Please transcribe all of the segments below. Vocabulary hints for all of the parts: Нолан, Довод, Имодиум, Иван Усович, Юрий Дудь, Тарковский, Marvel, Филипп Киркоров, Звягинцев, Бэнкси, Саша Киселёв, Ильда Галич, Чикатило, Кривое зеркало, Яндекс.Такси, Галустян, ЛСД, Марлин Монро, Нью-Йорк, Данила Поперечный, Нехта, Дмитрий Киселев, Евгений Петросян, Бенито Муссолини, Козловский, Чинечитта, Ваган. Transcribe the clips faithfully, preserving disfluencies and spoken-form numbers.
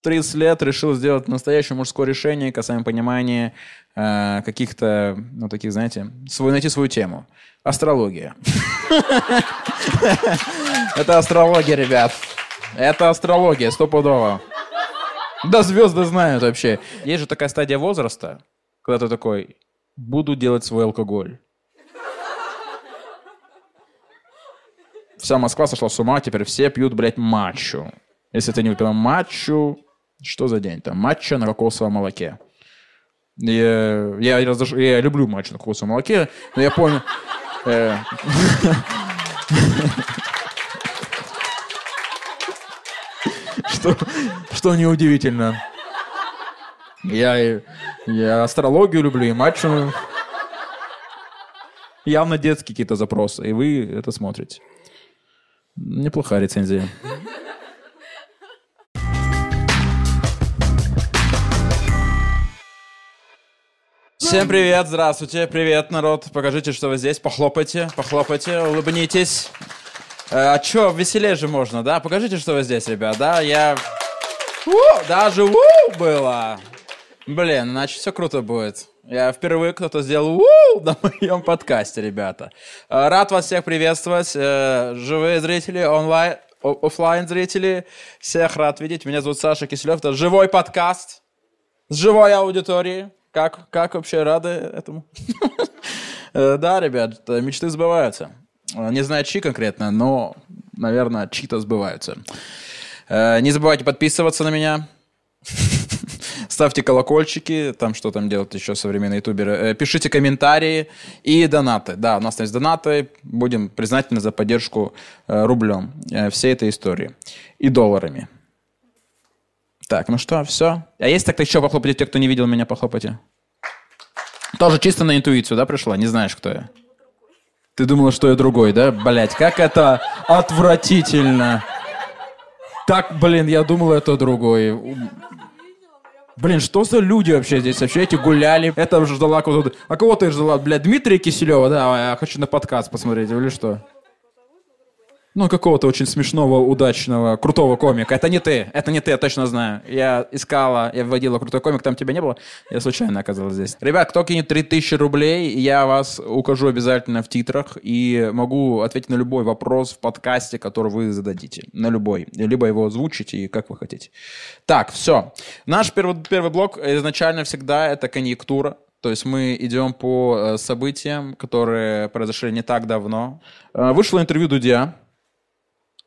тридцать лет решил сделать настоящее мужское решение касаемо понимания э, каких-то, ну, таких, знаете, свой, найти свою тему. Астрология. Это астрология, ребят. Это астрология, стопудово. Да звезды знают вообще. Есть же такая стадия возраста, когда ты такой, буду делать свой алкоголь. Вся Москва сошла с ума, теперь все пьют, блядь, матчу. Если ты не выпила матчу, что за день там? Матча на кокосовом молоке. Я, я, я, я люблю матчу на кокосовом молоке, но я понял... Что неудивительно. Я астрологию люблю и матчу. Явно детские какие-то запросы, и вы это смотрите. Неплохая рецензия. Всем привет, здравствуйте, привет, народ. Покажите, что вы здесь, похлопайте, похлопайте, улыбнитесь. А чё, веселее же можно, да? Покажите, что вы здесь, ребят, да? Я... У, даже у было. Блин, иначе все круто будет. Я впервые кто-то сделал «уу» на моем подкасте, ребята. Рад вас всех приветствовать. Живые зрители, онлайн, офлайн зрители. Всех рад видеть. Меня зовут Саша Киселёв. Это живой подкаст с живой аудиторией. Как, как вообще рады этому? Да, ребят, мечты сбываются. Не знаю, чьи конкретно, но, наверное, чьи-то сбываются. Не забывайте подписываться на меня. Ставьте колокольчики, там что там делают еще современные ютуберы. Пишите комментарии и донаты. Да, у нас есть донаты. Будем признательны за поддержку рублем всей этой истории. И долларами. Так, ну что, все. А есть так-то еще похлопайте, те, кто не видел меня, похлопайте. Тоже чисто на интуицию, да, пришла? Не знаешь, кто я. Ты думала, что я другой, да? Блять, как это отвратительно. Так, блин, я думал, это другой. Блин, что за люди вообще здесь? Вообще эти гуляли. Это ждала кого-то. А кого ты ждала? Блядь, Дмитрия Киселева? Да, я хочу на подкаст посмотреть, или что? Ну, какого-то очень смешного, удачного, крутого комика. Это не ты, это не ты, я точно знаю. Я искала, я вводила крутой комик, там тебя не было. Я случайно оказалась здесь. Ребят, кто кинет три тысячи рублей, я вас укажу обязательно в титрах. И могу ответить на любой вопрос в подкасте, который вы зададите. На любой. Либо его озвучите, как вы хотите. Так, все. Наш первый, первый блок изначально всегда это конъюнктура. То есть мы идем по событиям, которые произошли не так давно. Вышло интервью Дудя.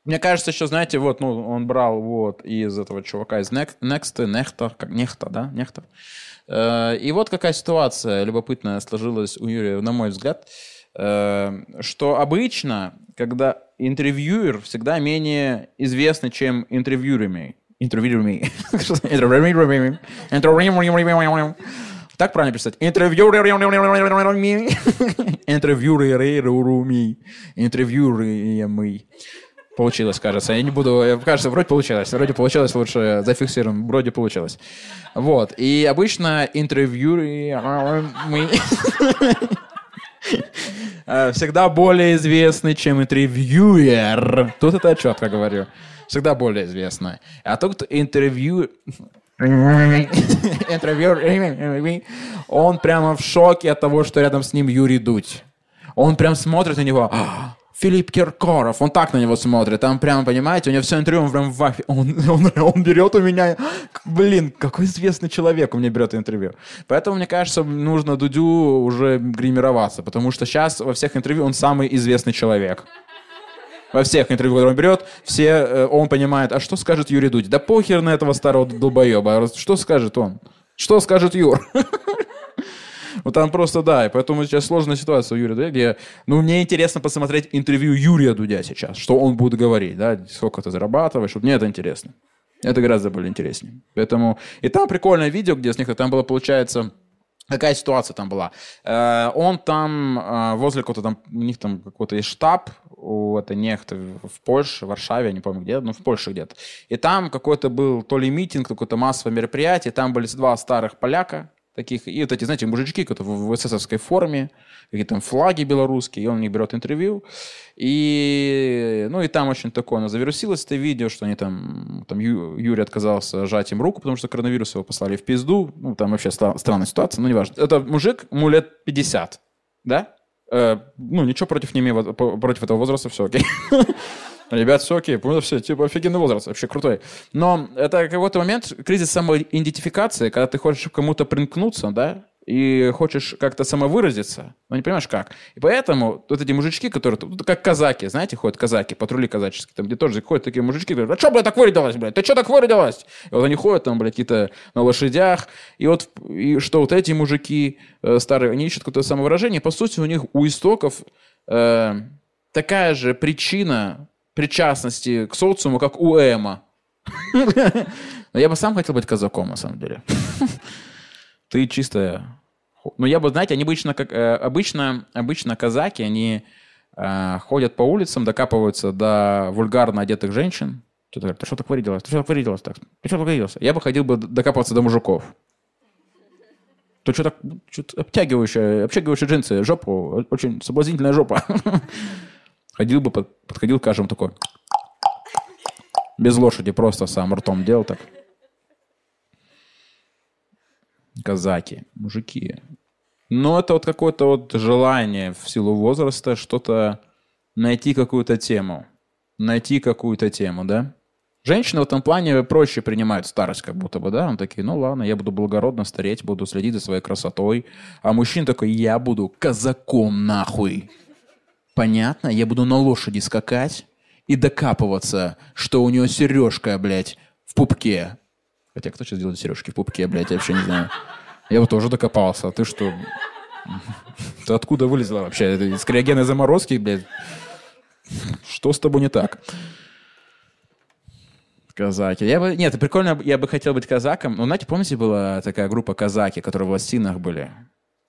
Мне кажется, еще, знаете, вот, ну, он брал вот из этого чувака, из Next, Нехта, как Нехта, да, Нехта. И вот какая ситуация любопытная сложилась у Юрия, на мой взгляд, что обычно, когда интервьюер всегда менее известный, чем интервьюерами. Интервьюерами. Интервьюерами. Интервьюерами. Так правильно писать. Интервьюерами. Интервьюерами. Интервьюерами. Получилось, кажется. Я не буду... Я, кажется, вроде получилось. Вроде получилось, лучше зафиксируем. Вроде получилось. Вот. И обычно интервью... всегда более известны, чем интервьюер. Тут это четко говорю. Всегда более известны. А тут интервью... интервью... Он прямо в шоке от того, что рядом с ним Юрий Дудь. Он прям смотрит на него... Филипп Киркоров, он так на него смотрит, там прямо, понимаете, у него все интервью, он прям в вафе, он, он, он берет у меня, блин, какой известный человек у меня берет интервью. Поэтому, мне кажется, нужно Дудю уже гримироваться, потому что сейчас во всех интервью он самый известный человек. Во всех интервью, которые он берет, все, он понимает, а что скажет Юрий Дудь? Да похер на этого старого долбоеба, что скажет он? Что скажет Юр? Вот там просто, да, и поэтому сейчас сложная ситуация у Юрия Дудя, где, ну, мне интересно посмотреть интервью Юрия Дудя сейчас, что он будет говорить, да, сколько ты зарабатываешь, вот мне это интересно, это гораздо более интереснее, поэтому, и там прикольное видео, где с них, там было, получается, какая ситуация там была, э, он там, э, возле какого-то там, у них там какой-то есть штаб, у этой нехты в Польше, в Варшаве, я не помню где, ну, в Польше где-то, и там какой-то был то ли митинг, какое-то массовое мероприятие, там были два старых поляка, таких. И вот эти, знаете, мужички в эсэсовской форме, какие-то там флаги белорусские, и он у них берет интервью. И, ну, и там очень такое, оно завирусилось, это видео, что они там, там Ю, Юрий отказался жать им руку, потому что коронавирус, его послали в пизду. Ну, там вообще странная ситуация, но неважно. Это мужик, ему лет пятьдесят, да? Э, ну, ничего против не имею, против этого возраста, все окей. Ребят, все окей, потому что все, типа, офигенный возраст, вообще крутой. Но это какой-то момент, кризис самоидентификации, когда ты хочешь к кому-то примкнуться, да, и хочешь как-то самовыразиться, но не понимаешь как. И поэтому вот эти мужички, которые, как казаки, знаете, ходят казаки, патрули казаческие, там где тоже ходят такие мужички, говорят, а что, блядь, так вырядилась, блядь, ты что так вырядилась? И вот они ходят там, блядь, какие-то на лошадях, и вот и что вот эти мужики э, старые, они ищут какое-то самовыражение, по сути, у них у истоков э, такая же причина причастности к социуму, как у Эма. Но я бы сам хотел быть казаком, на самом деле. Ты чисто... Ну, я бы, знаете, они обычно, как, обычно, обычно казаки, они э, ходят по улицам, докапываются до вульгарно одетых женщин. Кто-то говорит, ты что так вырядилась? Ты что так вырядилась? Ты что так вырядилась? Я бы ходил бы докапываться до мужиков. Ты что так... Что-то обтягивающие, обтягивающие джинсы, жопу, очень соблазнительная жопа. Ходил бы, подходил к каждому такой... Без лошади, просто сам ртом делал так. Казаки, мужики. Но это вот какое-то вот желание в силу возраста что-то найти какую-то тему. Найти какую-то тему, да? Женщины в этом плане проще принимают старость как будто бы, да? Они такие, ну ладно, я буду благородно стареть, буду следить за своей красотой. А мужчина такой, я буду казаком нахуй. Понятно? Я буду на лошади скакать и докапываться, что у нее сережка, блядь, в пупке. Хотя кто сейчас делает сережки в пупке, блядь, я вообще не знаю. Я бы тоже докопался, а ты что? Ты откуда вылезла вообще? Это из криогенной заморозки, блядь? Что с тобой не так? Казаки. Я бы... Нет, прикольно, я бы хотел быть казаком. Ну, знаете, помните, была такая группа казаки, которые в лосинах были?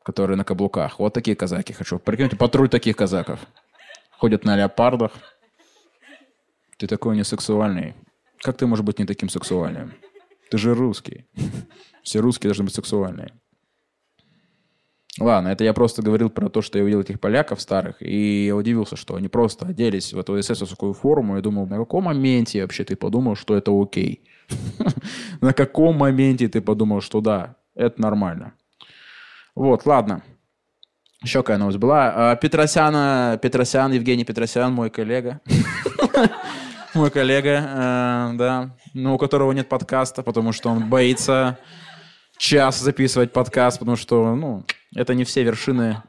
Которые на каблуках. Вот такие казаки хочу. Прикиньте, патруль таких казаков. Ходят на леопардах. Ты такой несексуальный. Как ты можешь быть не таким сексуальным? Ты же русский. Все русские должны быть сексуальные. Ладно, это я просто говорил про то, что я увидел этих поляков старых, и я удивился, что они просто оделись в эту эсэсовскую форму, и думал, на каком моменте вообще ты подумал, что это окей? На каком моменте ты подумал, что да, это нормально? Вот, ладно. Еще какая новость была. Петросяна, Петросян, Евгений Петросян, мой коллега. Мой коллега, э, да, ну, у которого нет подкаста, потому что он боится час записывать подкаст, потому что, ну, это не все вершины.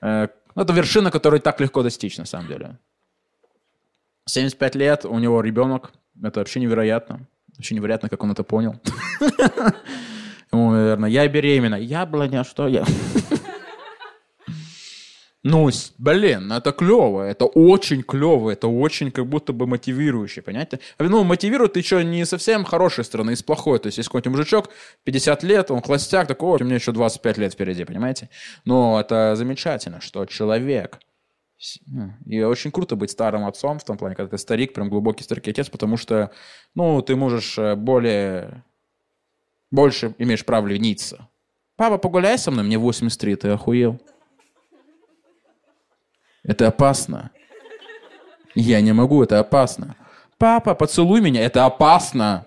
Э, это вершина, которую так легко достичь, на самом деле. семьдесят пять лет, у него ребенок. Это вообще невероятно. Вообще невероятно, как он это понял. Ему, наверное, я беременна. Яблоня, что я... Ну, блин, это клево, это очень клево, это очень как будто бы мотивирующе, понимаете? Ну, мотивирует еще не совсем хорошей стороны, из плохой. То есть, есть какой-нибудь мужичок, пятьдесят лет, он холостяк, такой, у меня еще двадцать пять лет впереди, понимаете? Но это замечательно, что человек... И очень круто быть старым отцом в том плане, когда ты старик, прям глубокий старик отец, потому что, ну, ты можешь более... Больше имеешь право лениться. Папа, погуляй со мной, мне восемьдесят три, ты охуел? Это опасно. Я не могу, это опасно. Папа, поцелуй меня, это опасно.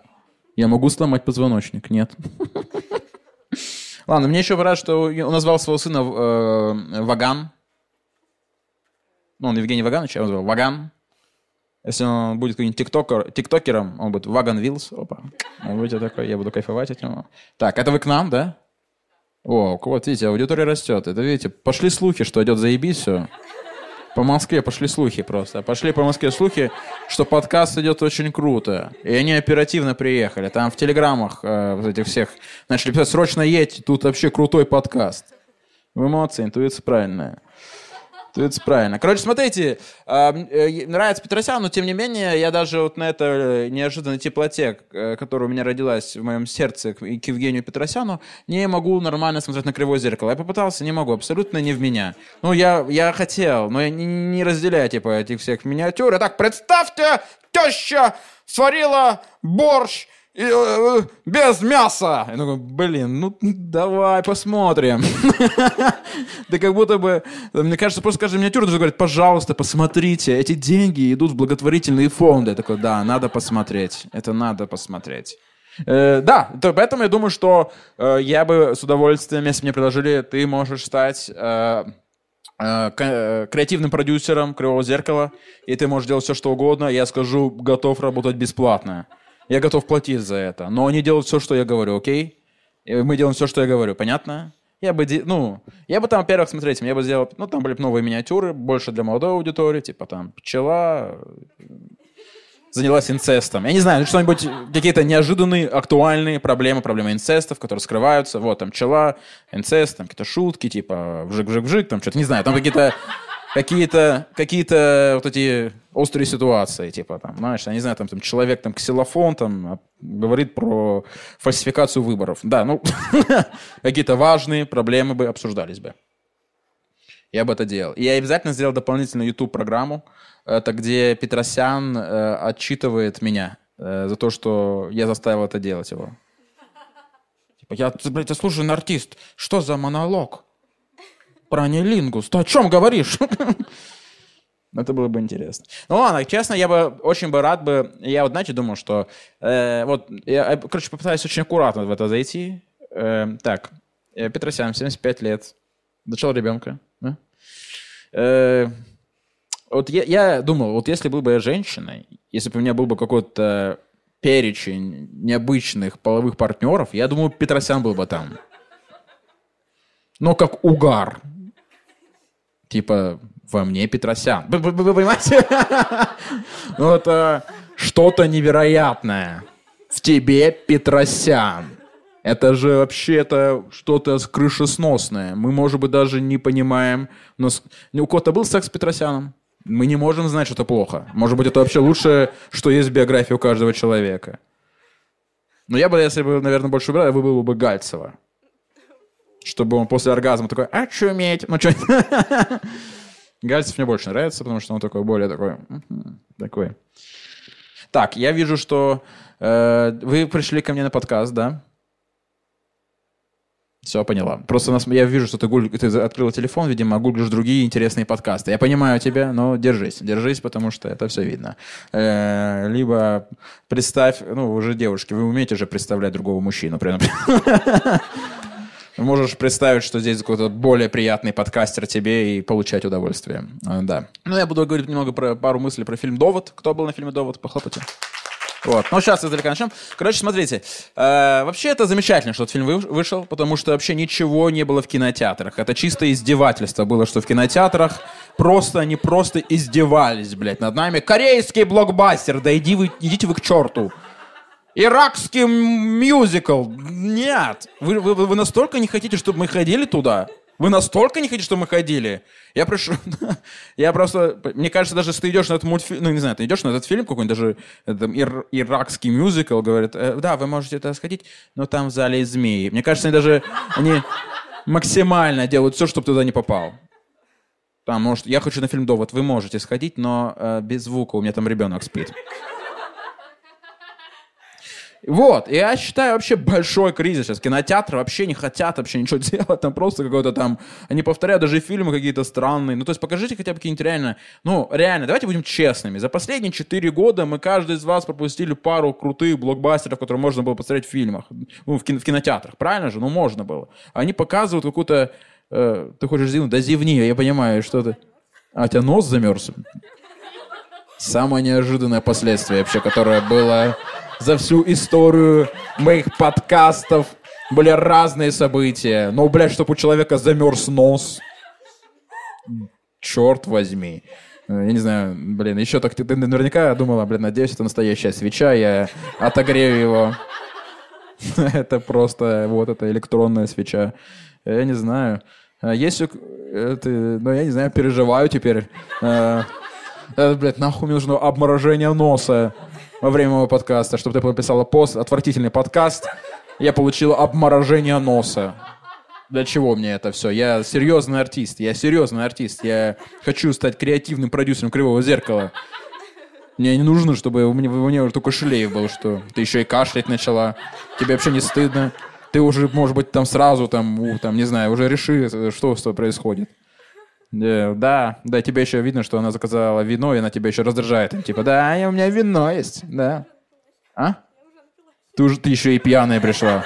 Я могу сломать позвоночник, нет. Ладно, мне еще рад, что он назвал своего сына Ваган. Ну, он Евгений Ваганович, я его назвал Ваган. Если он будет каким-нибудь тиктокер, тиктокером, он будет Ваган Вилс. Опа, он будет такой, я буду кайфовать от него. Так, это вы к нам, да? О, вот видите, аудитория растет. Это видите, пошли слухи, что идет заебись все. По Москве пошли слухи просто. Пошли по Москве слухи, что подкаст идет очень круто. И они оперативно приехали. Там в телеграммах э, вот этих всех начали писать, срочно едь, тут вообще крутой подкаст. Вы молодцы, интуиция правильная. Интуиция правильная. Короче, смотрите, э, э, нравится Петросян, но тем не менее, я даже вот на этой неожиданной теплоте, э, которая у меня родилась в моем сердце к, к Евгению Петросяну, не могу нормально смотреть на «Кривое зеркало». Я попытался, не могу, абсолютно не в меня. Ну, я, я хотел, но я не, не разделяю, типа, этих всех миниатюр. Итак, представьте, теща сварила борщ И, э, без мяса! Я такой, блин, ну давай посмотрим. Да как будто бы, мне кажется, просто каждый миниатюр даже говорит, пожалуйста, посмотрите, эти деньги идут в благотворительные фонды. Я такой, да, надо посмотреть, это надо посмотреть. Э, да, то поэтому я думаю, что э, я бы с удовольствием, если мне предложили, ты можешь стать э, э, креативным продюсером «Кривого зеркала», и ты можешь делать все, что угодно. Я скажу, готов работать бесплатно. Я готов платить за это. Но они делают все, что я говорю, окей? И мы делаем все, что я говорю, понятно? Я бы, де... ну, я бы там, во-первых, смотрите, я бы сделал, ну, там были бы новые миниатюры, больше для молодой аудитории, типа там пчела... занялась инцестом. Я не знаю, что-нибудь, какие-то неожиданные, актуальные проблемы, проблемы инцестов, которые скрываются. Вот, там, пчела, инцест, там, какие-то шутки, типа, вжик-вжик-вжик, там, что-то, не знаю, там какие-то, какие-то, какие-то вот эти острые ситуации, типа, там, знаешь, я не знаю, там, там человек, там, ксилофон, там, говорит про фальсификацию выборов. Да, ну, какие-то важные проблемы бы обсуждались бы. Я бы это делал. И я обязательно сделал дополнительную YouTube-программу, это где Петросян э, отчитывает меня э, за то, что я заставил это делать его. Типа, я, блядь, заслуженный артист. Что за монолог? Про нелингус. Ты о чем говоришь? Это было бы интересно. Ну ладно, честно, я бы очень бы рад бы... Я вот, знаете, думал, что... Э, вот, я, короче, попытаюсь очень аккуратно в это зайти. Э, так, Петросян, семьдесят пять лет. Зачал ребенка. Да? Э, Вот я, я думал, вот если был бы я женщиной, если бы у меня был бы какой-то перечень необычных половых партнеров, я думаю, Петросян был бы там. Но как угар. Типа, во мне Петросян. Вы, вы, вы понимаете? Ну, это что-то невероятное. В тебе Петросян. Это же вообще-то что-то крышесносное. Мы, может быть, даже не понимаем. Но у кого-то был секс с Петросяном? Мы не можем знать, что это плохо. Может быть, это вообще лучшее, что есть в биографии у каждого человека. Но я бы, если бы, наверное, больше убирал, я выбрал бы Гальцева. Чтобы он после оргазма такой, очуметь. Ну, что? Гальцев мне больше нравится, потому что он такой более такой... такой. Так, я вижу, что э, вы пришли ко мне на подкаст, да? Все, поняла. Просто нас, я вижу, что ты, гуль, ты открыла телефон, видимо, гуглишь другие интересные подкасты. Я понимаю тебя, но держись. Держись, потому что это все видно. Э-э- либо представь... Ну, уже девушки, вы умеете же представлять другого мужчину. Можешь представить, что здесь какой-то более приятный подкастер тебе и получать удовольствие. Да. Ну, я буду говорить немного про пару мыслей про фильм «Довод». Кто был на фильме «Довод»? Похлопайте. Вот. Ну, сейчас издалека начнем. Короче, смотрите. Э, вообще, это замечательно, что этот фильм вышел, потому что вообще ничего не было в кинотеатрах. Это чисто издевательство было, что в кинотеатрах просто, они просто издевались, блядь, над нами. Корейский блокбастер, да иди вы, идите вы к черту. Иракский мюзикл. Нет. Вы, вы, вы настолько не хотите, чтобы мы ходили туда? Вы настолько не хотите, чтобы мы ходили? Я пришел... Я просто... Мне кажется, даже если ты идешь на этот мультфильм... Ну, не знаю, ты идешь на этот фильм какой-нибудь, даже там, ир... иракский мюзикл, говорит, э, да, вы можете это сходить, но там в зале змеи. Мне кажется, они даже... Они максимально делают все, чтобы туда не попал. Там, может... Я хочу на фильм «Довод». Вы можете сходить, но э, без звука. У меня там ребенок спит. Вот, я считаю, вообще большой кризис сейчас. Кинотеатры вообще не хотят вообще ничего делать, там просто какой-то там... Они повторяют даже фильмы какие-то странные. Ну, то есть покажите хотя бы какие-нибудь реально... Ну, реально, давайте будем честными. За последние четыре года мы, каждый из вас, пропустили пару крутых блокбастеров, которые можно было посмотреть в фильмах. Ну, в, кино, в кинотеатрах, правильно же? Ну, можно было. Они показывают какую-то... Э, ты хочешь зевнуть? Да зевни, я понимаю, что ты... А, у тебя нос замерз? Самое неожиданное последствие вообще, которое было... За всю историю моих подкастов были разные события. Но, блядь, чтобы у человека замерз нос. Черт возьми. Я не знаю, блин, еще так... Ты, ты наверняка думала, блин, надеюсь, это настоящая свеча, я отогрею его. Это просто вот эта электронная свеча. Я не знаю. Если... Ну, я не знаю, переживаю теперь. Блядь, нахуй мне нужно обморожение носа. Во время моего подкаста, чтобы ты написала пост, отвратительный подкаст, я получила обморожение носа. Для чего мне это все? Я серьезный артист, я серьезный артист, я хочу стать креативным продюсером «Кривого зеркала». Мне не нужно, чтобы у меня, у меня только Шилеев был, что ты еще и кашлять начала. Тебе вообще не стыдно. Ты уже, может быть, там сразу, там, там не знаю, уже реши, что с тобой происходит. Да, да, тебе еще видно, что она заказала вино, и она тебя еще раздражает. Типа, да, у меня вино есть, да. А? Ты уже ты еще и пьяная пришла.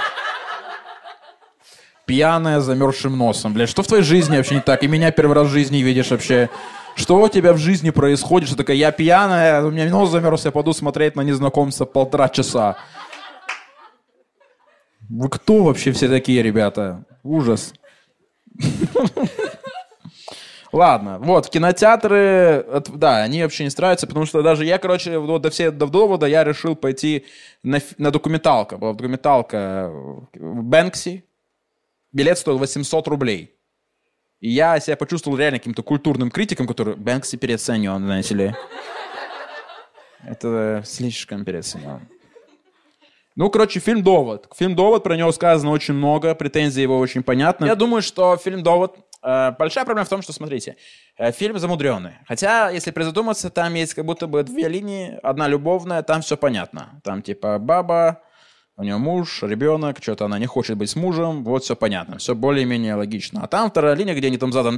Пьяная с замерзшим носом. Блядь, что в твоей жизни вообще не так? И меня первый раз в жизни видишь вообще. Что у тебя в жизни происходит? Что такая, я пьяная, у меня нос замерз, я пойду смотреть на незнакомца полтора часа. Вы кто вообще все такие, ребята? Ужас. Ладно, вот, кинотеатры, да, они вообще не стараются, потому что даже я, короче, вот до, все, до довода я решил пойти на, на документалку. Была документалка Бэнкси, билет стоил восемьсот рублей. И я себя почувствовал реально каким-то культурным критиком, который Бэнкси переоценен, знаете ли. Это слишком переоценен. Ну, короче, фильм «Довод». Фильм «Довод», про него сказано очень много, претензии его очень понятны. Я думаю, что фильм «Довод», э, большая проблема в том, что, смотрите, э, фильм замудренный. Хотя, если призадуматься, там есть как будто бы две линии, одна любовная, там все понятно. Там типа баба, у нее муж, ребенок, что-то она не хочет быть с мужем, вот все понятно, все более-менее логично. А там вторая линия, где они там задан...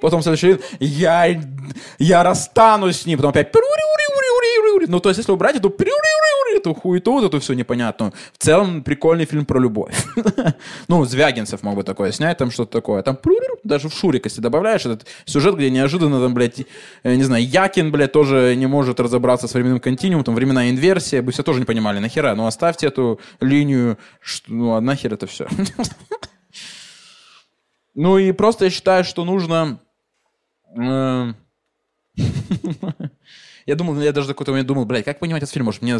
Потом следующий, я, я расстанусь с ним. Потом опять... Ну, то есть, если убрать эту, эту хуету, эту все непонятную, в целом прикольный фильм про любовь. Ну, Звягинцев мог бы такое снять, там что-то такое. Там даже в Шурик, если добавляешь этот сюжет, где неожиданно там, блядь, не знаю, Якин, блядь, тоже не может разобраться с временным континуумом, там времена инверсия, бы все тоже не понимали, нахера. Ну, оставьте эту линию, ну, нахер это все. Ну и просто я считаю, что нужно... Э... Я думал, я даже до какого-то момента думал, блядь, как понимать этот фильм? Может, мне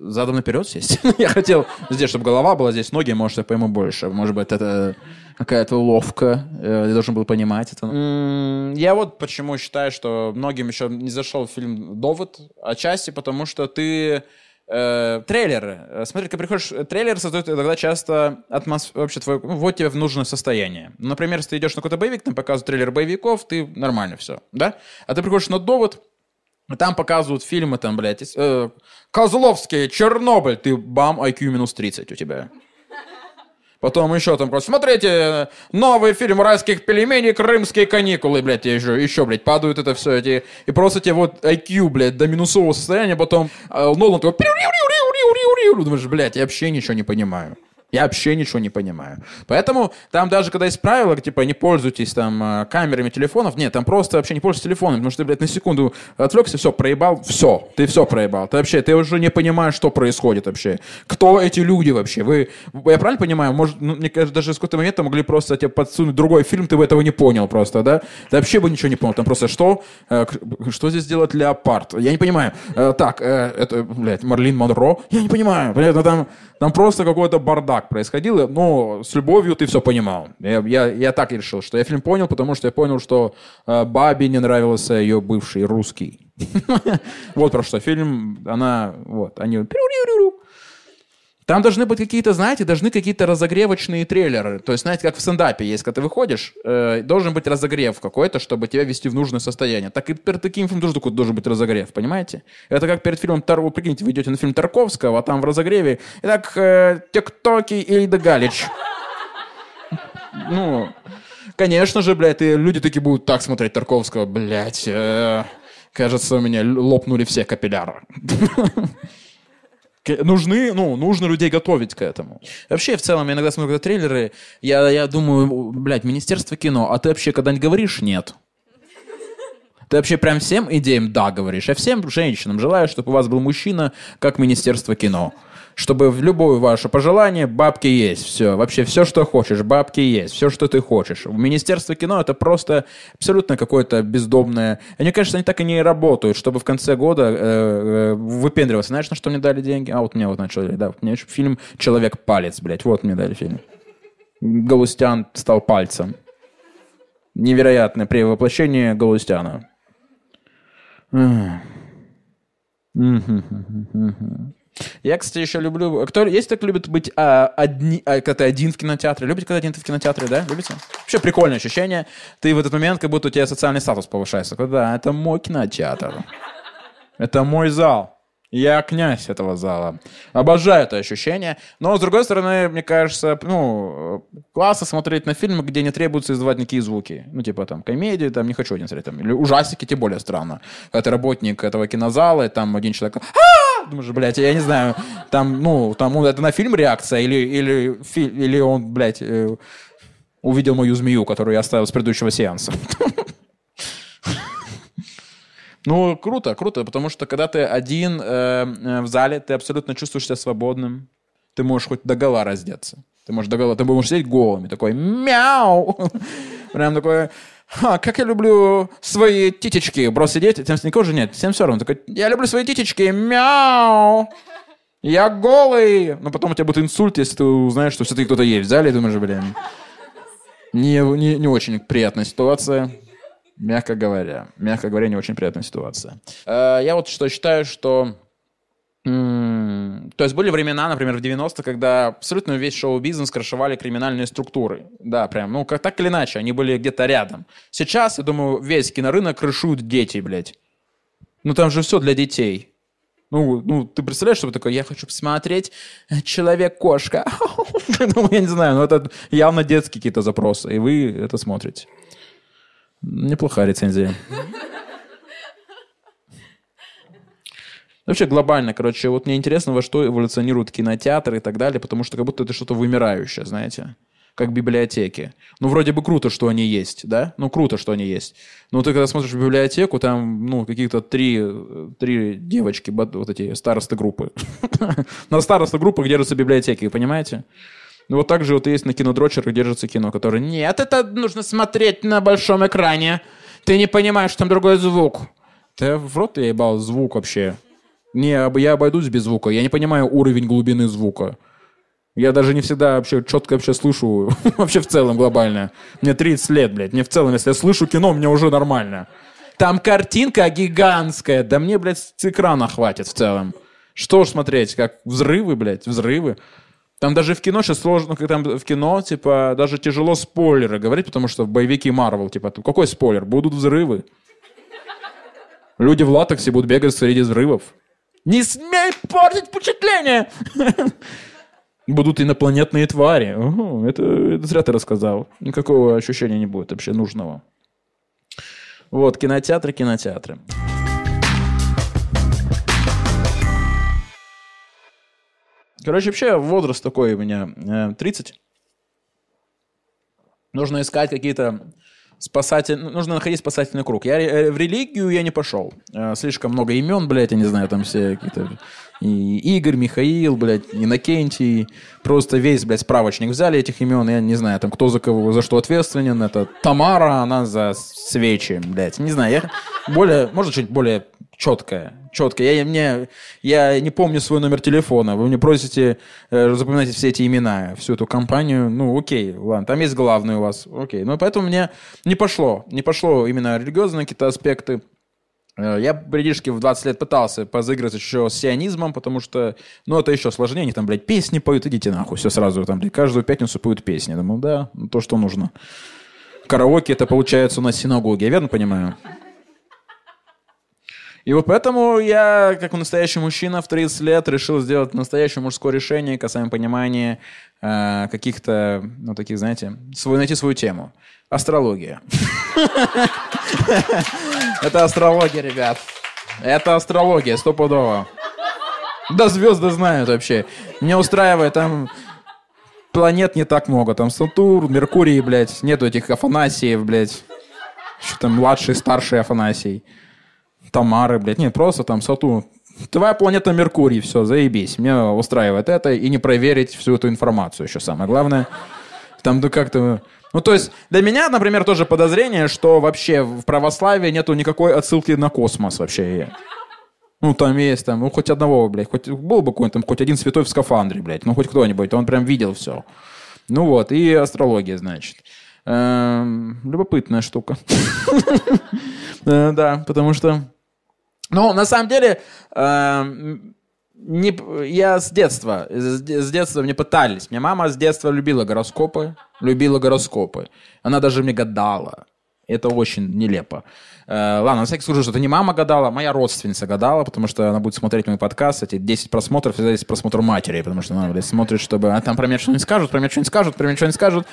задом наперед сесть? Я хотел здесь, чтобы голова была, здесь ноги, может, я пойму больше. Может быть, это какая-то уловка. Я должен был понимать это. Я вот почему считаю, что многим еще не зашел фильм «Довод». Отчасти потому, что ты... Э, трейлеры. Смотри, когда приходишь, трейлер создает тогда часто атмосферу, вообще твою, ну, вот тебе в нужное состояние. Например, если ты идешь на какой-то боевик, там показывают трейлер боевиков, ты нормально все, да? А ты приходишь на «Довод», там показывают фильмы, там, блядь, э, Козловский, Чернобыль, ты бам, ай кью минус тридцать у тебя. Потом еще там просто, смотрите, новый фильм «Райских пельменей», «Крымские каникулы», блядь, еще, еще, блядь, падают это все, эти, и просто тебе вот ай кью, блядь, до минусового состояния, потом э, Нолан такой, думаешь, блядь, я вообще ничего не понимаю. Я вообще ничего не понимаю. Поэтому там даже, когда есть правила, типа, не пользуйтесь там камерами телефонов, нет, там просто вообще не пользуйтесь телефонами, потому что ты, блядь, на секунду отвлекся, все, проебал, все, ты все проебал. Ты вообще, ты уже не понимаешь, что происходит вообще. Кто эти люди вообще? Вы, я правильно понимаю? Может, ну, мне кажется, даже в какой-то момент могли просто тебе подсунуть другой фильм, ты бы этого не понял просто, да? Ты вообще бы ничего не понял. Там просто что? Что здесь делает леопард? Я не понимаю. Так, это, блядь, Марлин Монро? Я не понимаю. Понятно, там, там просто какой-то бардак происходило, но с любовью ты все понимал. Я, я, я так и решил, что я фильм понял, потому что я понял, что э, бабе не нравился ее бывший русский. Вот про что фильм, она, вот, они... Там должны быть какие-то, знаете, должны какие-то разогревочные трейлеры. То есть, знаете, как в стендапе есть, когда ты выходишь, э, должен быть разогрев какой-то, чтобы тебя вести в нужное состояние. Так и перед таким фильмом тоже должен быть разогрев, понимаете? Это как перед фильмом Тарковского. Прикиньте, вы идете на фильм Тарковского, а там в разогреве... Итак, э, тик-токи и Ильда Галич. Ну, конечно же, блядь, и люди такие будут так смотреть Тарковского. Блядь, э, кажется, у меня лопнули все капилляры. Нужны, ну, нужно людей готовить к этому. Вообще, в целом, я иногда смотрю когда трейлеры, я, я думаю, блядь, Министерство кино, а ты вообще когда-нибудь говоришь «нет»? Ты вообще прям всем идеям «да» говоришь. Я всем женщинам желаю, чтобы у вас был мужчина, как Министерство кино. Чтобы в любое ваше пожелание бабки есть. Все. Вообще все, что хочешь, бабки есть. Все, что ты хочешь. В Министерстве кино это просто абсолютно какое-то бездомное... Они, конечно, они так и не работают, чтобы в конце года э, выпендриваться. Знаешь, на что мне дали деньги? А вот мне вот начали, да. Вот мне фильм «Человек-палец», блядь. Вот мне дали фильм. Галустян стал пальцем. Невероятное превоплощение Галустяна. Я, кстати, еще люблю... Кто... Есть, кто любит быть а, одни... а, когда ты один в кинотеатре? Любите, когда один ты в кинотеатре, да? Любите? Вообще прикольное ощущение. Ты в этот момент, как будто у тебя социальный статус повышается. Да, это мой кинотеатр. Это мой зал. Я князь этого зала. Обожаю это ощущение. Но, с другой стороны, мне кажется, ну, классно смотреть на фильмы, где не требуется издавать никакие звуки. Ну, типа, там, комедии, там, не хочу один смотреть. Там, или ужастики, тем более странно. Когда ты работник этого кинозала, и там один человек... Думаешь, блядь, я не знаю, там, ну, там, ну, это на фильм реакция, или, или, фи, или он, блядь, э, увидел мою змею, которую я оставил с предыдущего сеанса. Ну, круто, круто, потому что, когда ты один в зале, ты абсолютно чувствуешь себя свободным. Ты можешь хоть догола раздеться. Ты можешь догола, ты будешь сидеть голыми, такой мяу. Прям такой... Ха, как я люблю свои титечки. Просто сидеть, тем никого же нет, всем все равно. Такой, я люблю свои титечки, мяу. Я голый. Но потом у тебя будет инсульт, если ты узнаешь, что все-таки кто-то есть в зале. Думаешь, блин, не, не, не очень приятная ситуация. Мягко говоря. Мягко говоря, не очень приятная ситуация. Э, я вот что считаю, что... То есть были времена, например, в девяностых, когда абсолютно весь шоу-бизнес крышевали криминальные структуры. Да, прям, ну, как, так или иначе, они были где-то рядом. Сейчас, я думаю, весь кинорынок крышуют дети, блядь. Ну, там же все для детей. Ну, ну ты представляешь, что такое? Я хочу посмотреть «Человек-кошка». Ну, я не знаю, но это явно детские какие-то запросы, и вы это смотрите. Неплохая рецензия. Вообще глобально, короче, вот мне интересно, во что эволюционируют кинотеатры и так далее, потому что как будто это что-то вымирающее, знаете, как библиотеки. Ну, вроде бы круто, что они есть, да? Ну, круто, что они есть. Но ты когда смотришь в библиотеку, там, ну, каких-то три, три девочки, вот эти старосты группы. На старостых группах держатся библиотеки, понимаете? Ну, вот так же вот есть на кинодрочерах держится кино, которое «Нет, это нужно смотреть на большом экране. Ты не понимаешь, что там другой звук». Да в рот я ебал звук вообще. Не, я обойдусь без звука. Я не понимаю уровень глубины звука. Я даже не всегда вообще четко вообще слышу. Вообще в целом глобально. Мне тридцать лет, блядь. Мне в целом, если я слышу кино, мне уже нормально. Там картинка гигантская. Да мне, блядь, с экрана хватит в целом. Что ж смотреть, как взрывы, блядь, взрывы. Там даже в кино сейчас сложно, там в кино, типа, даже тяжело спойлеры говорить, потому что в боевике Marvel, типа, какой спойлер? Будут взрывы. Люди в латексе будут бегать среди взрывов. Не смей портить впечатление! Будут инопланетные твари. Угу, это, это зря ты рассказал. Никакого ощущения не будет вообще нужного. Вот, кинотеатры, кинотеатры. Короче, вообще возраст такой у меня тридцать. Нужно искать какие-то... Спасатель... Нужно находить спасательный круг. Я... В религию я не пошел. Слишком много имен, блядь, я не знаю, там все какие-то... И Игорь, Михаил, блядь, Иннокентий. Просто весь, блядь, справочник взяли этих имен. Я не знаю, там, кто за кого, за что ответственен. Это Тамара, она за свечи, блядь. Не знаю, я... Более... Можно что-нибудь более четкое? Четкое. Я, мне... я не помню свой номер телефона. Вы мне просите э, запоминать все эти имена, всю эту компанию. Ну, окей, ладно. Там есть главный у вас. Окей. Ну, поэтому мне не пошло. Не пошло именно религиозные какие-то аспекты. Я, бредишки, в двадцать лет пытался позыграть еще с сионизмом, потому что, ну, это еще сложнее. Они там, блядь, песни поют, идите нахуй. Все сразу там, блядь, каждую пятницу поют песни. Я думал, да, то, что нужно. Караоке это, получается, у нас синагоги. Я верно понимаю? И вот поэтому я, как настоящий мужчина в тридцать лет, решил сделать настоящее мужское решение касаемо понимания э, каких-то, ну, таких, знаете, свой, найти свою тему. Астрология. Это астрология, ребят. Это астрология, стопудово. Да звезды знают вообще. Меня устраивает, там планет не так много. Там Сатурн, Меркурий, блядь. Нету этих Афанасиев, блядь. Что там младший, старший Афанасий. Тамары, блядь. Нет, просто там Сатурн. Твоя планета Меркурий, все, заебись. Меня устраивает это. И не проверить всю эту информацию еще самое главное. Там да как-то... Ну, то есть, для меня, например, тоже подозрение, что вообще в православии нету никакой отсылки на космос вообще. Ну, там есть, там, ну, хоть одного, блядь, хоть был бы какой-нибудь, там, хоть один святой в скафандре, блядь, ну, хоть кто-нибудь, он прям видел все. Ну, вот, и астрология, значит. Эм, любопытная штука. Да, потому что... Ну, на самом деле... Не, я с детства, с детства мне пытались. Меня мама с детства любила гороскопы, любила гороскопы. Она даже мне гадала. Это очень нелепо. Э, ладно, на всякий случай, что это не мама гадала, а моя родственница гадала, потому что она будет смотреть мой подкаст, эти десять просмотров, всегда есть просмотр матери, потому что она, блядь, смотрит, чтобы... А там про меня что-нибудь скажут, про меня что-нибудь скажут, про меня что-нибудь скажут.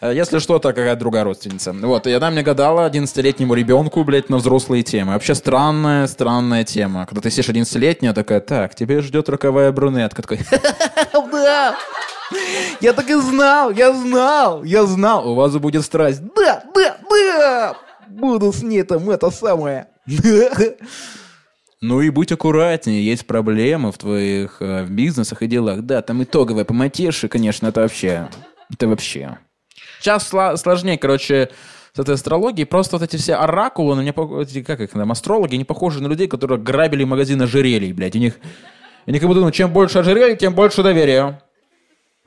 Э, если что, то какая-то другая родственница. Вот, и она мне гадала одиннадцатилетнему ребенку, блядь, на взрослые темы. Вообще странная, странная тема. Когда ты сидишь одиннадцатилетняя, такая, так, тебе ждет роковая брюнетка. Такой, да! Я так и знал, я знал, я знал, у вас будет страсть. Да, да, да, буду с ней там это самое. Ну и будь аккуратнее, есть проблемы в твоих э, бизнесах и делах. Да, там итоговая по матеше, конечно, это вообще, это вообще. Сейчас сло- сложнее, короче, с этой астрологией. Просто вот эти все оракулы, ну, не по- эти, как их там, астрологи, не похожи на людей, которые грабили магазин ожерелий, блядь. У них, у них как будто, ну, чем больше ожерелий, тем больше доверия.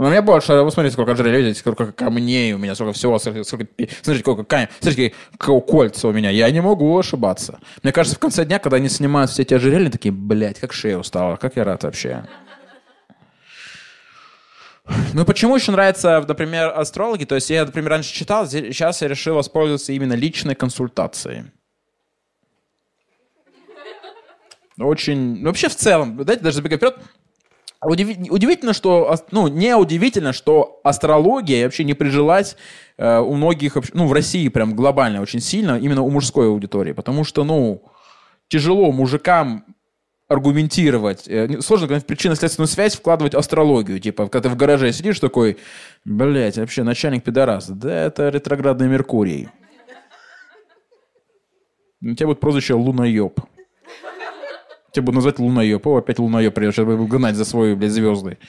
Но у меня больше, вы смотрите, сколько ожерелья, видите, сколько камней у меня, сколько всего, сколько, смотрите, сколько камень, смотрите, какие кольца у меня. Я не могу ошибаться. Мне кажется, в конце дня, когда они снимают все эти ожерелья, такие, блядь, как шея устала, как я рад вообще. Ну, почему еще нравятся, например, астрологи? То есть я, например, раньше читал, сейчас я решил воспользоваться именно личной консультацией. Очень, вообще в целом, дайте даже забегать вперед. Удивительно, что, ну, не удивительно, что астрология вообще не прижилась э, у многих, ну, в России прям глобально очень сильно, именно у мужской аудитории, потому что, ну, тяжело мужикам аргументировать, э, сложно, когда в причинно-следственную связь вкладывать астрологию, типа, когда ты в гараже сидишь такой, блядь, вообще начальник пидорас, да это ретроградный Меркурий. У тебя будет прозвище «Луноёб». Тебя будут назвать луноёб. О, опять луноёб придет. Сейчас буду гнать за свои, блядь, звезды.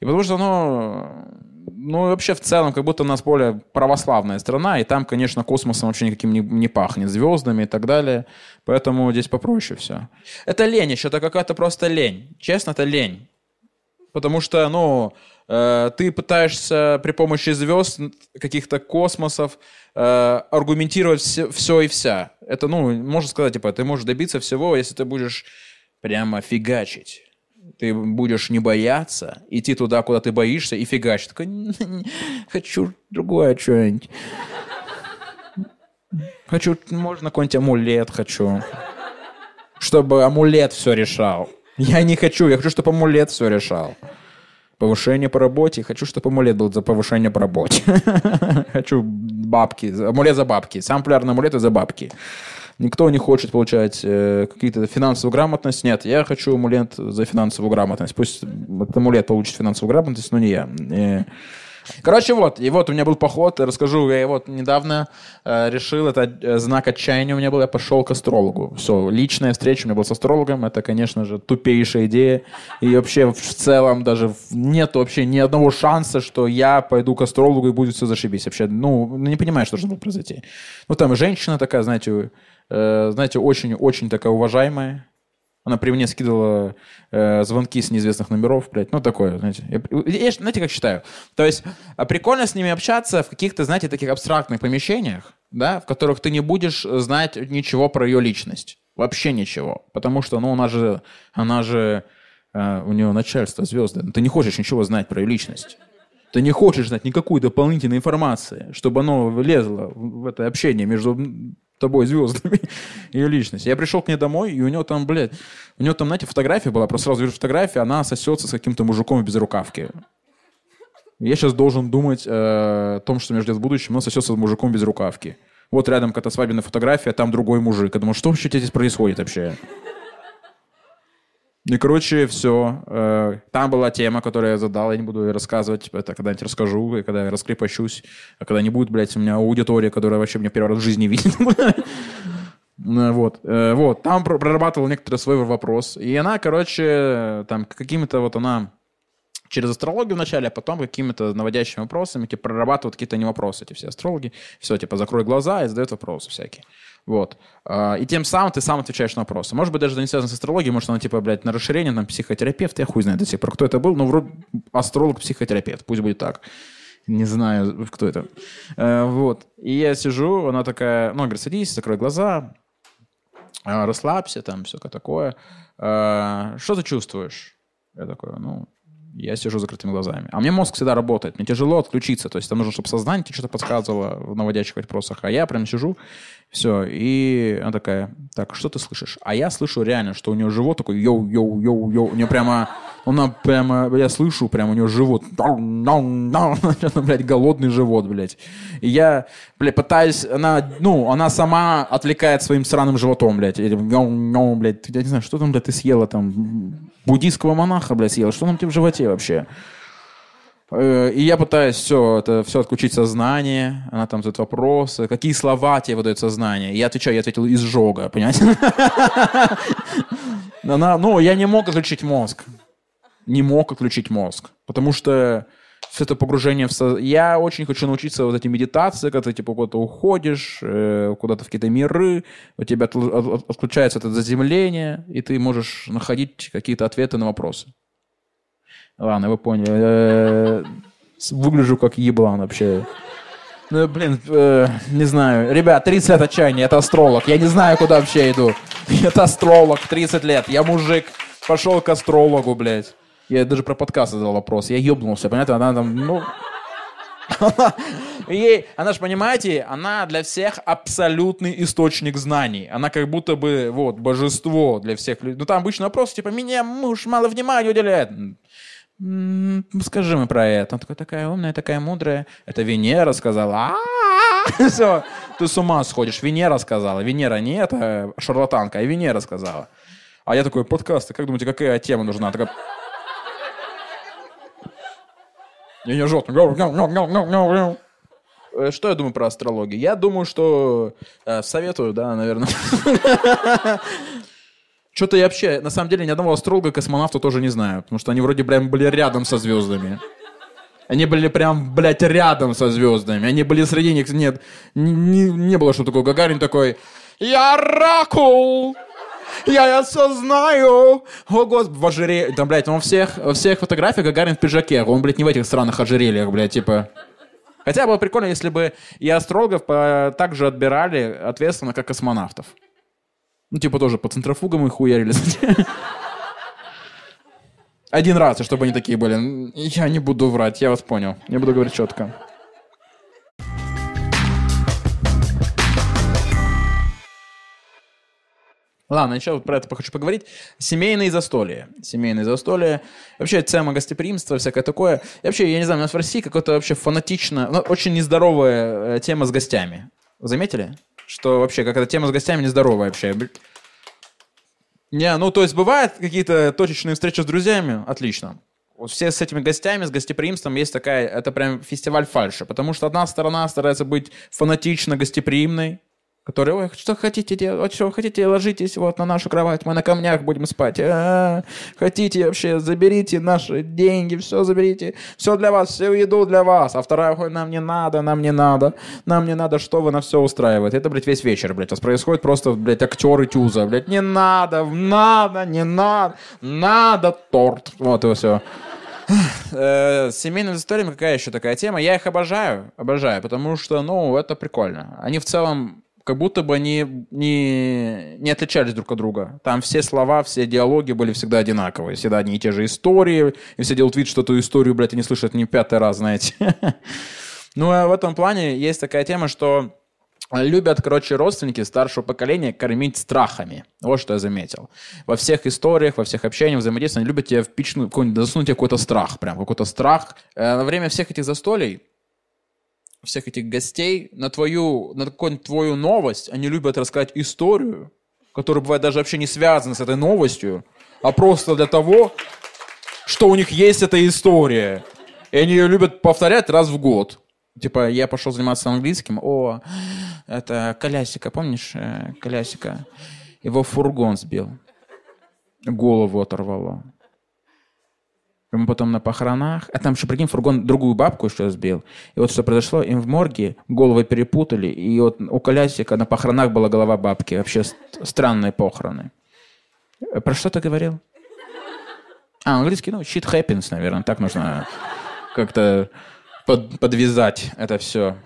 И потому что оно... Ну, вообще, в целом, как будто у нас более православная страна, и там, конечно, космосом вообще никаким не, не пахнет, звездами и так далее. Поэтому здесь попроще все. Это лень еще. Это какая-то просто лень. Честно, это лень. Потому что, ну... ты пытаешься при помощи звезд, каких-то космосов э, аргументировать все, все и вся. Это, ну, можно сказать, типа, ты можешь добиться всего, если ты будешь прямо фигачить. Ты будешь не бояться, идти туда, куда ты боишься, и фигачить. Такой, хочу другое что-нибудь. Хочу, можно какой-нибудь амулет хочу. Чтобы амулет все решал. Я не хочу, я хочу, чтобы амулет все решал. Повышение по работе. Хочу, чтобы амулет был за повышение по работе. Хочу бабки. Амулет за бабки. Самый популярный амулет за бабки. Никто не хочет получать э, какие-то финансовую грамотность. Нет, я хочу амулет за финансовую грамотность. Пусть этот амулет получит финансовую грамотность, но не я. И... Короче, вот. И вот у меня был поход. Расскажу, я вот недавно э, решил. Это знак отчаяния у меня был. Я пошел к астрологу. Все, личная встреча у меня была с астрологом. Это, конечно же, тупейшая идея. И вообще, в целом, даже нет вообще ни одного шанса, что я пойду к астрологу и будет все зашибись. Вообще, ну, не понимаю, что должно было произойти. Ну, там женщина такая, знаете, э, знаете, очень-очень такая уважаемая. Она при мне скидывала э, звонки с неизвестных номеров, блядь. Ну, такое, знаете. Я, я, знаете, как считаю? То есть прикольно с ними общаться в каких-то, знаете, таких абстрактных помещениях, да, в которых ты не будешь знать ничего про ее личность. Вообще ничего. Потому что, ну, она же, она же э, у нее начальство, звезды. Ты не хочешь ничего знать про ее личность. Ты не хочешь знать никакой дополнительной информации, чтобы оно лезло в это общение между... тобой, звездами, ее личность. Я пришел к ней домой, и у нее там, блядь, у нее там, знаете, фотография была, просто сразу вижу фотографию, она сосется с каким-то мужиком в безрукавке. Я сейчас должен думать э, о том, что меня ждет в будущем, она сосется с мужиком в безрукавке. Вот рядом какая-то свадебная фотография, там другой мужик. Я думаю, что вообще здесь происходит вообще? И, короче, все. Э, там была тема, которую я задал, я не буду ее рассказывать, это когда-нибудь расскажу, и когда я раскрепощусь, а когда не будет, блядь, у меня аудитория, которая вообще меня первый раз в жизни видит. Вот. Вот. Там прорабатывал некоторый свой вопрос. И она, короче, там какими-то вот она через астрологию вначале, а потом какими-то наводящими вопросами, типа, прорабатывают какие-то не вопросы, эти все астрологи. Все, типа, закрой глаза и задают вопросы всякие. Вот. И тем самым ты сам отвечаешь на вопросы. Может быть, даже не связано с астрологией, может, она типа, блядь, на расширение, там, психотерапевт, я хуй знаю до сих пор, кто это был, но вроде астролог-психотерапевт, пусть будет так. Не знаю, кто это. Вот. И я сижу, она такая, ну, говорит, садись, закрой глаза. расслабься, там, все такое. Что ты чувствуешь? Я такой, ну, я сижу с закрытыми глазами. А мне мозг всегда работает, мне тяжело отключиться. То есть там нужно, чтобы сознание тебе что-то подсказывало в наводящих вопросах. А я прям сижу, все, и она такая, так, что ты слышишь? А я слышу реально, что у нее живот такой, йоу-йоу-йоу-йоу. У нее прямо, она прямо, я слышу, прям у нее живот, блядь, голодный живот, блядь. И я, блядь, пытаюсь, она, ну, она сама отвлекает своим сраным животом, блядь. Я не знаю, что там, блядь, ты съела там, буддийского монаха, блядь, съела, что там тебе в животе вообще? И я пытаюсь все, это, все отключить сознание, она там задает вопросы, какие слова тебе выдает сознание. И я отвечаю, я ответил изжога, понимаете? Ну, я не мог отключить мозг. Не мог отключить мозг. Потому что все это погружение в сознание... Я очень хочу научиться вот этой медитации, когда ты типа куда-то уходишь, куда-то в какие-то миры, у тебя отключается это заземление, и ты можешь находить какие-то ответы на вопросы. Ладно, вы поняли. Э-э- выгляжу как еблан вообще. Ну, блин, э- не знаю. Ребят, тридцать лет отчаяния, это астролог. Я не знаю, куда вообще иду. Это астролог, тридцать лет. Я мужик, пошел к астрологу, блядь. Я даже про подкаст задал вопрос. Я ебнулся, понятно? Она там, ну... Ей, она же, понимаете, она для всех абсолютный источник знаний. Она как будто бы, вот, божество для всех людей. Ну, там обычно вопросы, типа, меня муж мало внимания уделяет. Скажи мне про это. Она такая, такая умная, такая мудрая. Это Венера сказала. Все, ты с ума сходишь. Венера сказала. Венера не это шарлатанка, а Венера сказала. А я такой, подкасты, как думаете, какая тема нужна? Такая... Я не жёлтый. Что я думаю про астрологию? Я думаю, что... Советую, да, наверное. Что-то я вообще, на самом деле, ни одного астролога-космонавта тоже не знаю. Потому что они вроде прям были рядом со звездами. Они были прям, блядь, рядом со звездами. Они были среди них. Нет, не, не было, что такое. Гагарин такой... Я оракул! Я это знаю! О, господи, в ожерелье... Там, блядь, он всех, во всех фотографиях Гагарин в пиджаке. Он, блядь, не в этих странных ожерельях, блядь, типа... Хотя было прикольно, если бы и астрологов так же отбирали ответственно, как космонавтов. Ну, типа тоже по центрофугам и хуярили. Один раз, чтобы они такие были. Я не буду врать, я вас понял. Я буду говорить четко. Ладно, еще про это хочу поговорить. Семейные застолья. Семейные застолья. Вообще, тема гостеприимства, всякое такое. И вообще, я не знаю, у нас в России какое-то вообще фанатично... Ну, очень нездоровая тема с гостями. Заметили? Что вообще какая-то тема с гостями нездоровая вообще. Не, ну, то есть бывают какие-то точечные встречи с друзьями? Отлично. Вот все с этими гостями, с гостеприимством есть такая... Это прям фестиваль фальши. Потому что одна сторона старается быть фанатично гостеприимной. Которая, ой, что хотите делать? Что хотите, ложитесь вот на нашу кровать. Мы на камнях будем спать. А-а-а. Хотите вообще, заберите наши деньги. Все заберите. Все для вас. Всю еду для вас. А вторая, ой, нам не надо, нам не надо. Нам не надо, что вы на все устраиваете. Это, блядь, весь вечер, блядь. У вас происходит просто, блядь, актеры Тюза. Блядь, не надо, надо, не надо. Надо торт. Вот и все. С семейными застольями какая еще такая тема? Я их обожаю. Обожаю, потому что, ну, это прикольно. Они в целом как будто бы они не, не отличались друг от друга. Там все слова, все диалоги были всегда одинаковые. Всегда одни и те же истории. И все делают вид, что эту историю, блядь, они слышат не в пятый раз, знаете. Ну, а в этом плане есть такая тема, что любят, короче, родственники старшего поколения кормить страхами. Вот что я заметил. Во всех историях, во всех общениях, взаимодействиях они любят тебя впичнуть, засунуть тебе какой-то страх. Прям какой-то страх. Во время всех этих застолий всех этих гостей, на твою, на какую-нибудь твою новость, они любят рассказать историю, которая бывает даже вообще не связана с этой новостью, а просто для того, что у них есть эта история. И они ее любят повторять раз в год. Типа, я пошел заниматься английским, о, это колясика, помнишь, колясика? Его фургон сбил, голову оторвало. Мы потом на похоронах, а там еще, прикинь, фургон другую бабку еще сбил. И вот что произошло, им в морге головы перепутали, и вот у колясика на похоронах была голова бабки. Вообще ст- странные похороны. Про что ты говорил? А, английский, ну, shit happens, наверное. Так нужно как-то под- подвязать это все.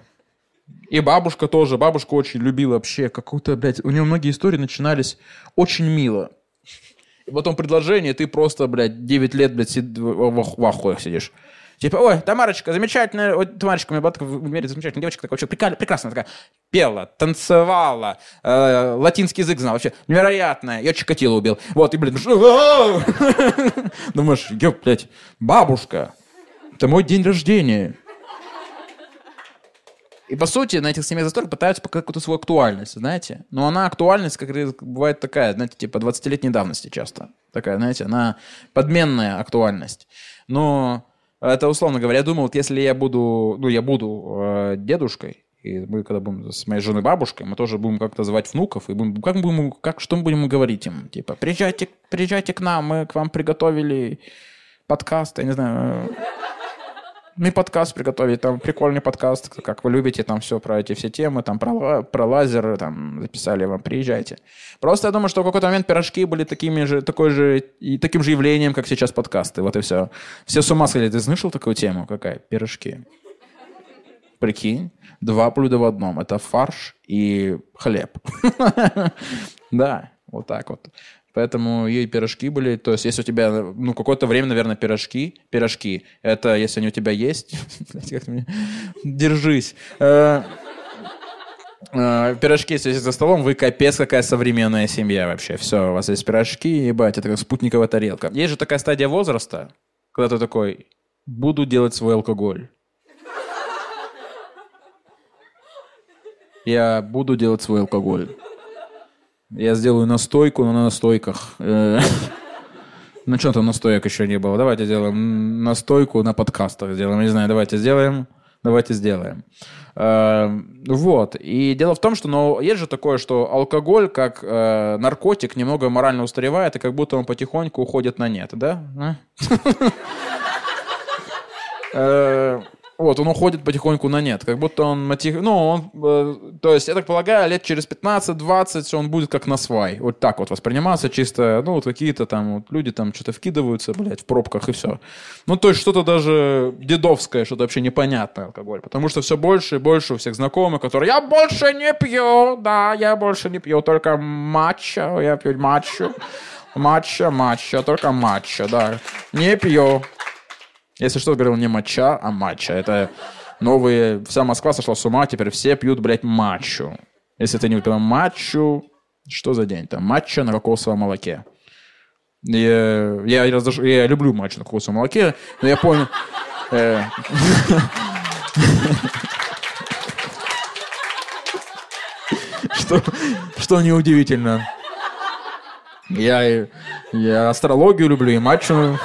И бабушка тоже. Бабушка очень любила вообще какую-то, блядь... У нее многие истории начинались очень мило. И потом предложение, ты просто, блядь, девять лет, блядь, сид... в ахуях сидишь. Типа, ой, Тамарочка, замечательная... Ой, Тамарочка, у меня была такая замечательная девочка, такая вообще прикольная, прекрасная такая. Пела, танцевала, э, латинский язык знала вообще. Невероятная. Я Чикатило убил. Вот, и, блядь, думаешь, ёп, блядь, бабушка, это мой день рождения. И, по сути, на этих семейных застольях пытаются показать какую-то свою актуальность, знаете. Но она, актуальность, как бывает такая, знаете, типа двадцатилетней давности часто. Такая, знаете, она подменная актуальность. Но это, условно говоря, я думаю, вот если я буду, ну, я буду э, дедушкой, и мы, когда будем с моей женой бабушкой, мы тоже будем как-то звать внуков, и будем, как будем, как, что мы будем говорить им? Типа, приезжайте, приезжайте к нам, мы к вам приготовили подкаст, я не знаю... Мы подкаст приготовили, там прикольный подкаст, как вы любите, там все про эти все темы, там про, про лазер, там записали вам, приезжайте. Просто я думаю, что в какой-то момент пирожки были такими же, такой же, и таким же явлением, как сейчас подкасты, вот и все. Все с ума сходили, ты слышал такую тему? Какая? Пирожки. Прикинь, два блюда в одном, это фарш и хлеб. Да, вот так вот. Поэтому и пирожки были. То есть, если у тебя, ну, какое-то время, наверное, пирожки. Пирожки. Это если они у тебя есть. Держись. Пирожки, если за столом, вы капец, какая современная семья вообще. Все, у вас есть пирожки, ебать, это как спутниковая тарелка. Есть же такая стадия возраста, когда ты такой, буду делать свой алкоголь. Я буду делать свой алкоголь. Я сделаю настойку, но на настойках. Ну, что-то настоек еще не было. Давайте сделаем настойку на подкастах. Сделаем, не знаю, давайте сделаем. Давайте сделаем. Вот. И дело в том, что ну, есть же такое, что алкоголь, как наркотик, немного морально устаревает, и как будто он потихоньку уходит на нет. Да? Вот, он уходит потихоньку на нет. Как будто он... Ну, он, э, то есть, я так полагаю, лет через пятнадцать-двадцать он будет как на свай. Вот так вот восприниматься чисто... Ну, вот какие-то там вот люди там что-то вкидываются, блядь, в пробках и все. Ну, то есть, что-то даже дедовское, что-то вообще непонятное алкоголь. Потому что все больше и больше у всех знакомых, которые... Я больше не пью, да, я больше не пью, только матча. Я пью матчу. Матча, матча, только матча, да. Не пью. Если что, говорил не матча, а матча. Это новые... Вся Москва сошла с ума, теперь все пьют, блядь, матчу. Если ты не выпила матчу... Что за день-то? Матча на кокосовом молоке. Я, я, я, я люблю матчу на кокосовом молоке, но я понял... Что неудивительно. Я астрологию люблю и матчу...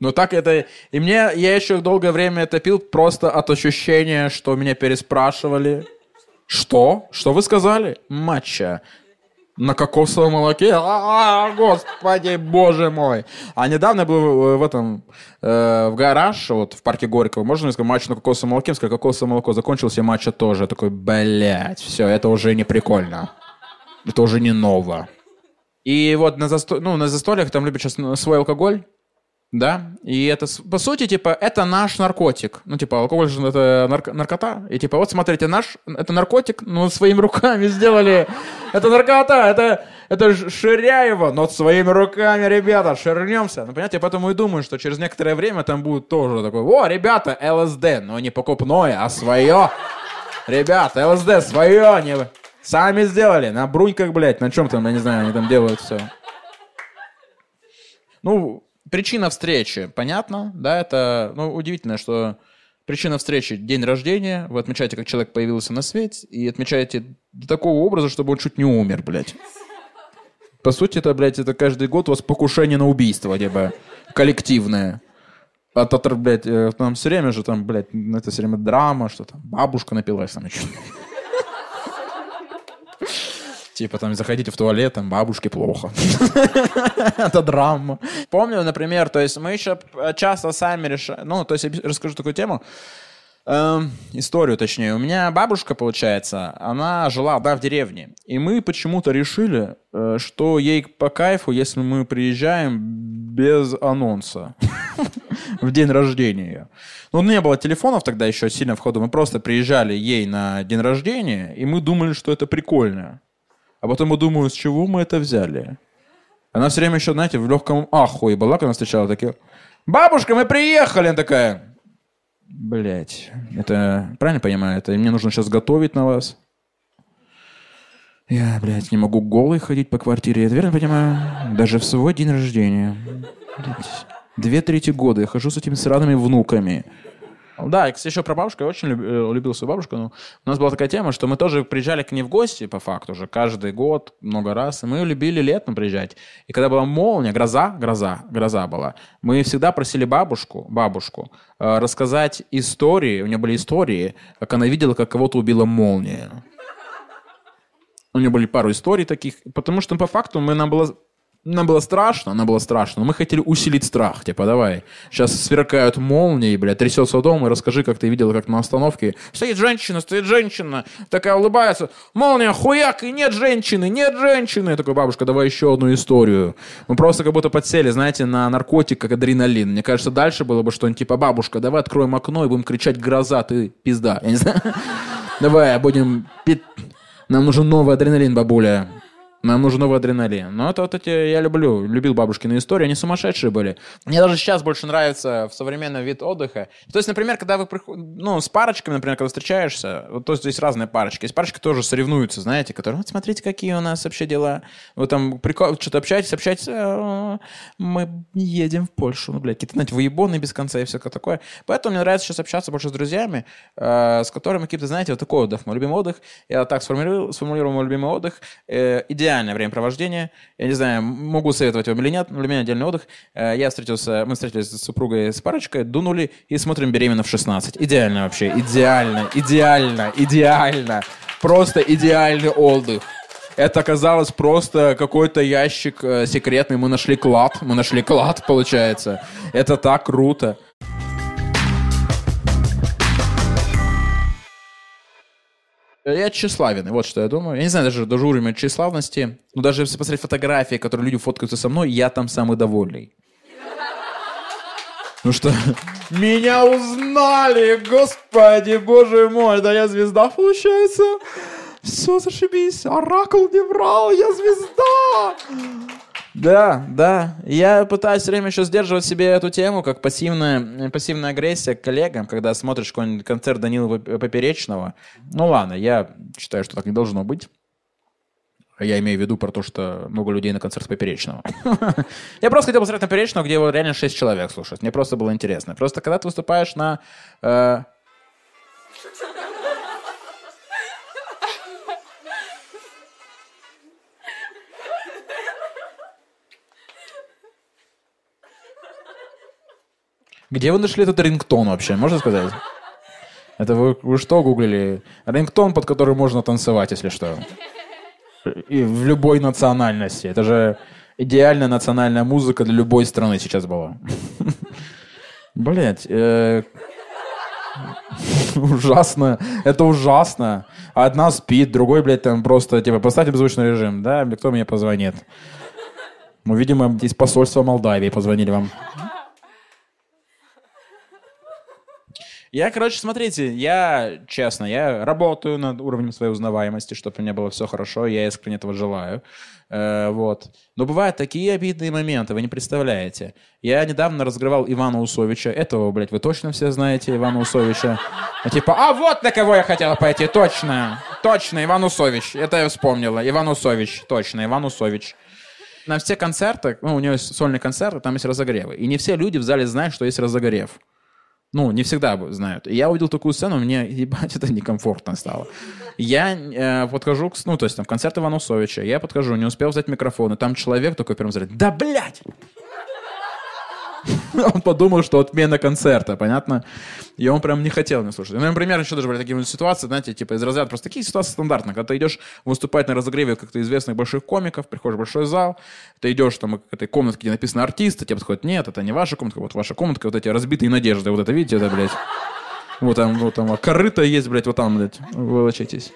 Но так это... И мне... Я еще долгое время это пил просто от ощущения, что меня переспрашивали. Что? Что вы сказали? Матча. На кокосовом молоке? А-а-а, господи, боже мой. А недавно я был в этом... Э, в гараж, вот в парке Горького. Можно сказать, матч на кокосовом молоке? Я сказал, кокосовое молоко закончилось, и матча тоже. Я такой, блядь, все, это уже не прикольно. Это уже не ново. И вот на, засто... ну, на застольях там любят сейчас свой алкоголь. Да, и это, по сути, типа, это наш наркотик. Ну, типа, алкоголь же это нарко- наркота. И типа, вот смотрите, наш, это наркотик, но своими руками сделали. Это наркота, это, это Ширяева, но своими руками, ребята, ширнемся. Ну, понимаете, я поэтому и думаю, что через некоторое время там будет тоже такое, о, ребята, ЛСД, но не покупное, а свое. Ребята, ЛСД свое, не... сами сделали, на бруньках, блядь, на чем там, я не знаю, они там делают все. Ну... Причина встречи, понятно, да, это, ну, удивительно, что причина встречи — день рождения, вы отмечаете, как человек появился на свет, и отмечаете до такого образа, чтобы он чуть не умер, блядь. По сути, это, блядь, это каждый год у вас покушение на убийство, типа, коллективное. А то, блядь, там все время же, там, блядь, это все время драма, что там, бабушка напилась, там, еще. Типа там заходите в туалет, там бабушке плохо. Это драма. Помню, например, то есть мы еще часто сами решаем... Ну, то есть я расскажу такую тему. Эм, историю, точнее. У меня бабушка, получается, она жила, да, в деревне. И мы почему-то решили, э, что ей по кайфу, если мы приезжаем без анонса в день рождения ее. Ну, не было телефонов тогда еще сильно в ходу. Мы просто приезжали ей на день рождения, и мы думали, что это прикольно. А потом мы думаем, с чего мы это взяли? Она все время еще, знаете, в легком ахуе была, когда она встречала такие... «Бабушка, мы приехали!» Она такая... Блять, это правильно понимаю? Это мне нужно сейчас готовить на вас. Я, блядь, не могу голый ходить по квартире, я верно понимаю? Даже в свой день рождения. Две трети года я хожу с этими сраными внуками. Да, и, кстати, еще про бабушку. Я очень люб, любил свою бабушку. Но у нас была такая тема, что мы тоже приезжали к ней в гости, по факту уже, каждый год, много раз. И мы любили летом приезжать. И когда была молния, гроза, гроза, гроза была, мы всегда просили бабушку, бабушку э, рассказать истории. У нее были истории, как она видела, как кого-то убила молния. У нее были пару историй таких. Потому что, по факту, мы, нам было... Нам было страшно, нам было страшно, но мы хотели усилить страх. Типа, давай, сейчас сверкают молнии, бля, трясется дом, и расскажи, как ты видела, как на остановке. Стоит женщина, стоит женщина, такая улыбается, молния, хуяк, и нет женщины, нет женщины. Я такой, бабушка, давай еще одну историю. Мы просто как будто подсели, знаете, на наркотик, как адреналин. Мне кажется, дальше было бы что-нибудь типа, бабушка, давай откроем окно и будем кричать, гроза, ты пизда. Я не знаю. Давай, будем... Нам нужен новый адреналин, бабуля. Нам нужен новый адреналин. Но это вот эти, я люблю, любил бабушкины истории, они сумасшедшие были. Мне даже сейчас больше нравится в современном вид отдыха. То есть, например, когда вы, ну, с парочками, например, когда встречаешься, вот то есть здесь разные парочки. Есть парочки тоже соревнуются, знаете, которые, вот смотрите, какие у нас вообще дела. Вы там прикол, что-то общаетесь, общаетесь, мы едем в Польшу, ну, блядь, какие-то, знаете, выебоны без конца и все такое. Поэтому мне нравится сейчас общаться больше с друзьями, с которыми какие-то, знаете, вот такой отдых, мой любимый отдых. Я так сформулировал, сформулировал мой любимый отдых. Идеально. Идеальное времяпровождение. Я не знаю, могу советовать вам или нет, но для меня отдельный отдых. Я встретился, мы встретились с супругой, с парочкой, дунули и смотрим «Беременна в шестнадцать». Идеально вообще, идеально, идеально, идеально. Просто идеальный отдых. Это оказалось просто какой-то ящик секретный. Мы нашли клад, мы нашли клад, получается. Это так круто. Я тщеславен, вот что я думаю. Я не знаю даже, даже уровень тщеславности. Но даже если посмотреть фотографии, которые люди фоткаются со мной, я там самый довольный. Ну что? Меня узнали, господи, боже мой, да я звезда, получается. Все, зашибись, оракул не врал, я звезда. Да, да. Я пытаюсь все время еще сдерживать себе эту тему, как пассивная, пассивная агрессия к коллегам, когда смотришь какой-нибудь концерт Данилы Поперечного. Ну ладно, я считаю, что так не должно быть. Я имею в виду про то, что много людей на концерт Поперечного. Я просто хотел посмотреть на Поперечного, где его реально шесть человек слушают. Мне просто было интересно. Просто когда ты выступаешь на... Где вы нашли этот рингтон вообще, можно сказать? Это вы, вы что гуглили? Рингтон, под который можно танцевать, если что. И в любой национальности. Это же идеальная национальная музыка для любой страны сейчас была. Блять. Ужасно. Это ужасно. Одна спит, другой, блядь, там просто, типа, поставьте беззвучный режим. Да, кто мне позвонит? Ну, видимо, из посольства Молдавии позвонили вам. Я, короче, смотрите, я, честно, я работаю над уровнем своей узнаваемости, чтобы у меня было все хорошо, я искренне этого желаю. Э, вот. Но бывают такие обидные моменты, вы не представляете. Я недавно разгревал Ивана Усовича, этого, блядь, вы точно все знаете, Ивана Усовича. Типа, а вот на кого я хотела пойти, точно, точно, Иван Усович, это я вспомнила, Иван Усович, точно, Иван Усович. На все концерты, ну, у него есть сольные концерты, там есть разогревы, и не все люди в зале знают, что есть разогрев. Ну, не всегда знают. И я увидел такую сцену, мне, ебать, это некомфортно стало. Я э, подхожу к... Ну, то есть там концерт Ивана Усовича. Я подхожу, не успел взять микрофон. И там человек такой первым взрывает. Да, блядь! Он подумал, что отмена концерта, понятно? И он прям не хотел меня слушать. Ну, например, еще даже были такие ситуации, знаете, типа из разряда. Просто такие ситуации стандартные. Когда ты идешь выступать на разогреве как-то известных больших комиков, приходишь в большой зал, ты идешь там к этой комнатке, где написано «артист», и тебе подходит: нет, это не ваша комнатка, вот ваша комнатка, вот эти разбитые надежды, вот это, видите, это, блядь. Вот там, вот там, а корыто есть, блядь, вот там, блядь, волочитесь.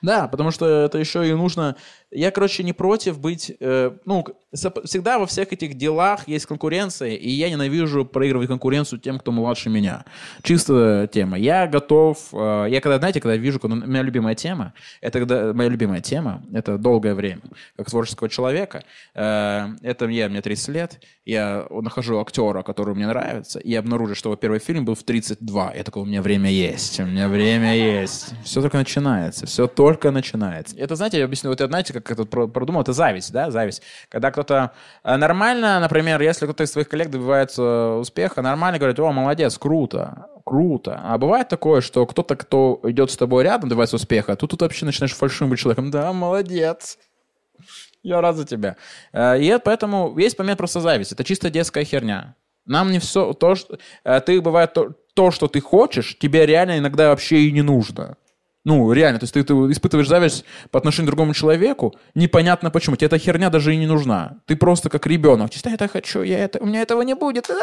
Да, потому что это еще и нужно... Я, короче, не против быть... Э, ну, всегда во всех этих делах есть конкуренция, и я ненавижу проигрывать конкуренцию тем, кто младше меня. Чистая тема. Я готов... Э, я когда, знаете, когда вижу... Когда, моя любимая тема... Это когда, моя любимая тема... Это долгое время. Как творческого человека. Э, это я, мне тридцать лет. Я нахожу актера, который мне нравится, и обнаружу, что его первый фильм был в тридцать два. Я такой, у меня время есть. У меня время есть. Все только начинается. Все только Только начинается. Это, знаете, я объясню, вот это, знаете, как это продумал, это зависть, да, зависть. Когда кто-то нормально, например, если кто-то из своих коллег добивается успеха, нормально говорит, о, молодец, круто, круто. А бывает такое, что кто-то, кто идет с тобой рядом, добивается успеха, тут, тут вообще начинаешь фальшивым быть человеком, да, молодец. Я рад за тебя. И поэтому есть момент просто зависти. Это чисто детская херня. Нам не все, то, что... Ты, бывает, то, то, что ты хочешь, тебе реально иногда вообще и не нужно. Ну, реально, то есть ты, ты испытываешь зависть по отношению к другому человеку, непонятно почему. Тебе эта херня даже и не нужна. Ты просто как ребенок. Чисто я это хочу, я это, у меня этого не будет. Да,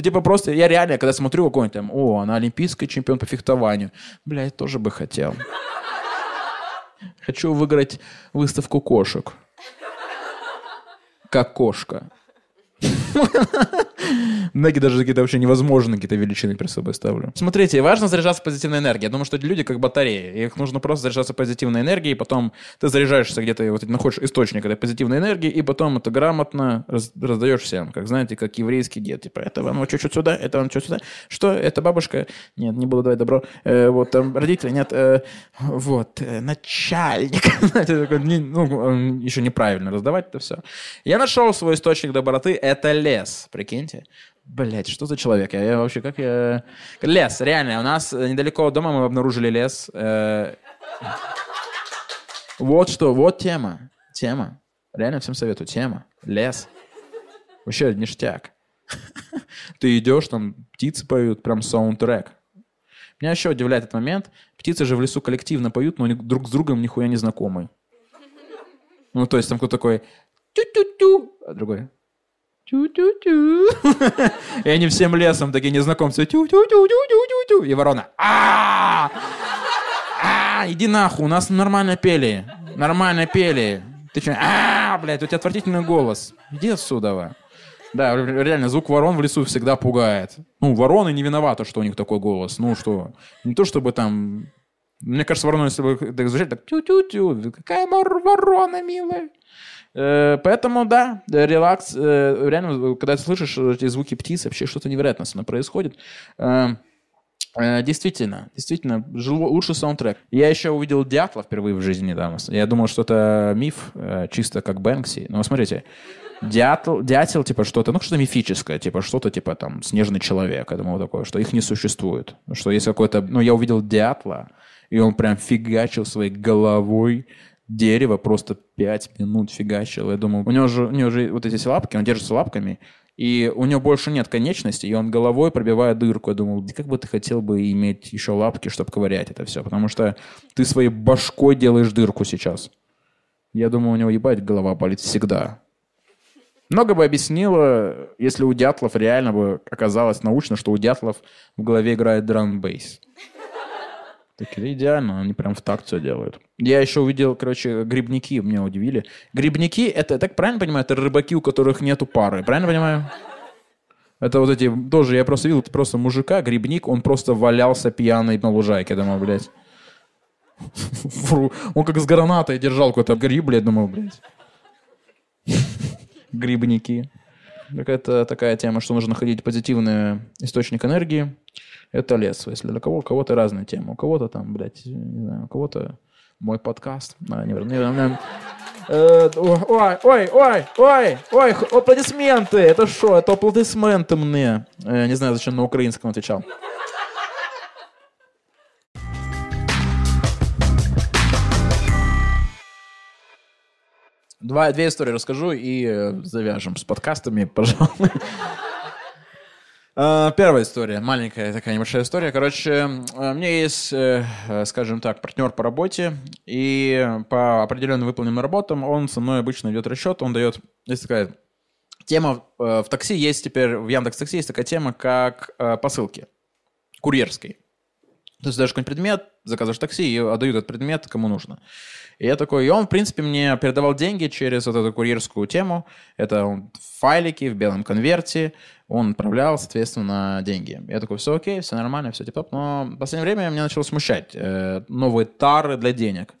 типа просто, я реально, когда смотрю какой-нибудь там, о, она олимпийский чемпион по фехтованию. Блядь, тоже бы хотел. Хочу выиграть выставку кошек. Как кошка. Многие даже какие-то вообще невозможные какие-то величины перед собой ставлю. Смотрите, важно заряжаться позитивной энергией. Я думаю, что эти люди как батареи. Их нужно просто заряжаться позитивной энергией, потом ты заряжаешься где-то, вот находишь источник этой позитивной энергии, и потом это грамотно раз, раздаешь всем. Как, знаете, как еврейский дед. Типа, это вам вот чуть-чуть сюда, это вам чуть-чуть сюда. Что? Это бабушка? Нет, не буду давать добро. Э, вот, там родители? Нет. Э, вот, э, начальник. Ну, еще неправильно раздавать это все. Я нашел свой источник доброты. Это лес, прикиньте. Блять, что за человек? Я, я вообще как я... Лес, реально. У нас недалеко от дома мы обнаружили лес. Э... Вот что, вот тема. Тема. Реально всем советую. Тема. Лес. Вообще ништяк. Ты идешь, там птицы поют, прям саундтрек. Меня еще удивляет этот момент. Птицы же в лесу коллективно поют, но друг с другом нихуя не знакомы. Ну, то есть там кто-то такой... Тю-тю-тю. А другой... Тю-тю-тю. И они всем лесом такие незнакомцы. Тю-тю-тю-тю-тю-тю. И ворона. А! Иди нахуй, у нас нормально пели. Нормально пели. Ты че? А, блядь, у тебя отвратительный голос. Иди отсюда. Да, реально, звук ворон в лесу всегда пугает. Ну, вороны не виноваты, что у них такой голос. Ну что, не то чтобы там... Мне кажется, ворона, если бы так звучит, так тю-тю-тю. Какая ворона, милая. Поэтому, да, релакс. Реально, когда ты слышишь эти звуки птиц, вообще что-то невероятное со мной происходит. Действительно, действительно, лучший саундтрек. Я еще увидел дятла впервые в жизни недавно. Я думал, что это миф, чисто как Бэнкси. Но смотрите, дятел, дятел типа что-то, ну что-то мифическое, типа что-то типа там снежный человек, я думал такое, что их не существует. Что есть какой-то... Ну, я увидел дятла, и он прям фигачил своей головой дерево, просто пять минут фигачил. Я думал, у него же, у него же вот эти лапки, он держится лапками, и у него больше нет конечностей, и он головой пробивает дырку. Я думал, как бы ты хотел бы иметь еще лапки, чтобы ковырять это все, потому что ты своей башкой делаешь дырку сейчас. Я думаю, у него, ебать, голова болит всегда. Много бы объяснило, если у дятлов реально бы оказалось научно, что у дятлов в голове играет драм-бейс. Такие, идеально, они прям в такт все делают. Я еще увидел, короче, грибники, меня удивили. Грибники, это, так правильно понимаю, это рыбаки, у которых нету пары, правильно понимаю? Это вот эти, тоже, я просто видел, это просто мужика, грибник, он просто валялся пьяный на лужайке, я думаю, блядь. Он как с гранатой держал какой-то гриб, блядь, думаю, блядь. Грибники. Это такая тема, что нужно находить позитивный источник энергии. Это лес, если для кого, у кого-то разная тема. У кого-то там, блядь, не знаю, у кого-то мой подкаст. А, не, не, не. Э, ой, ой, ой, ой, ой, аплодисменты! Это что? Это аплодисменты мне. Э, не знаю, зачем на украинском отвечал. Два, две истории расскажу и завяжем с подкастами, пожалуй. Первая история, маленькая такая небольшая история. Короче, у меня есть, скажем так, партнер по работе, и по определенным выполненным работам он со мной обычно ведет расчет, он дает, есть такая тема в такси есть теперь, в Яндекс.Такси есть такая тема, как посылки курьерской. То есть даже какой-нибудь предмет, заказываешь такси и отдают этот предмет кому нужно. И я такой, и он, в принципе, мне передавал деньги через вот эту курьерскую тему. Это он в файлике, в белом конверте, он отправлял, соответственно, деньги. Я такой, все окей, все нормально, все тип-топ. Но в последнее время меня начало смущать э, новые тары для денег.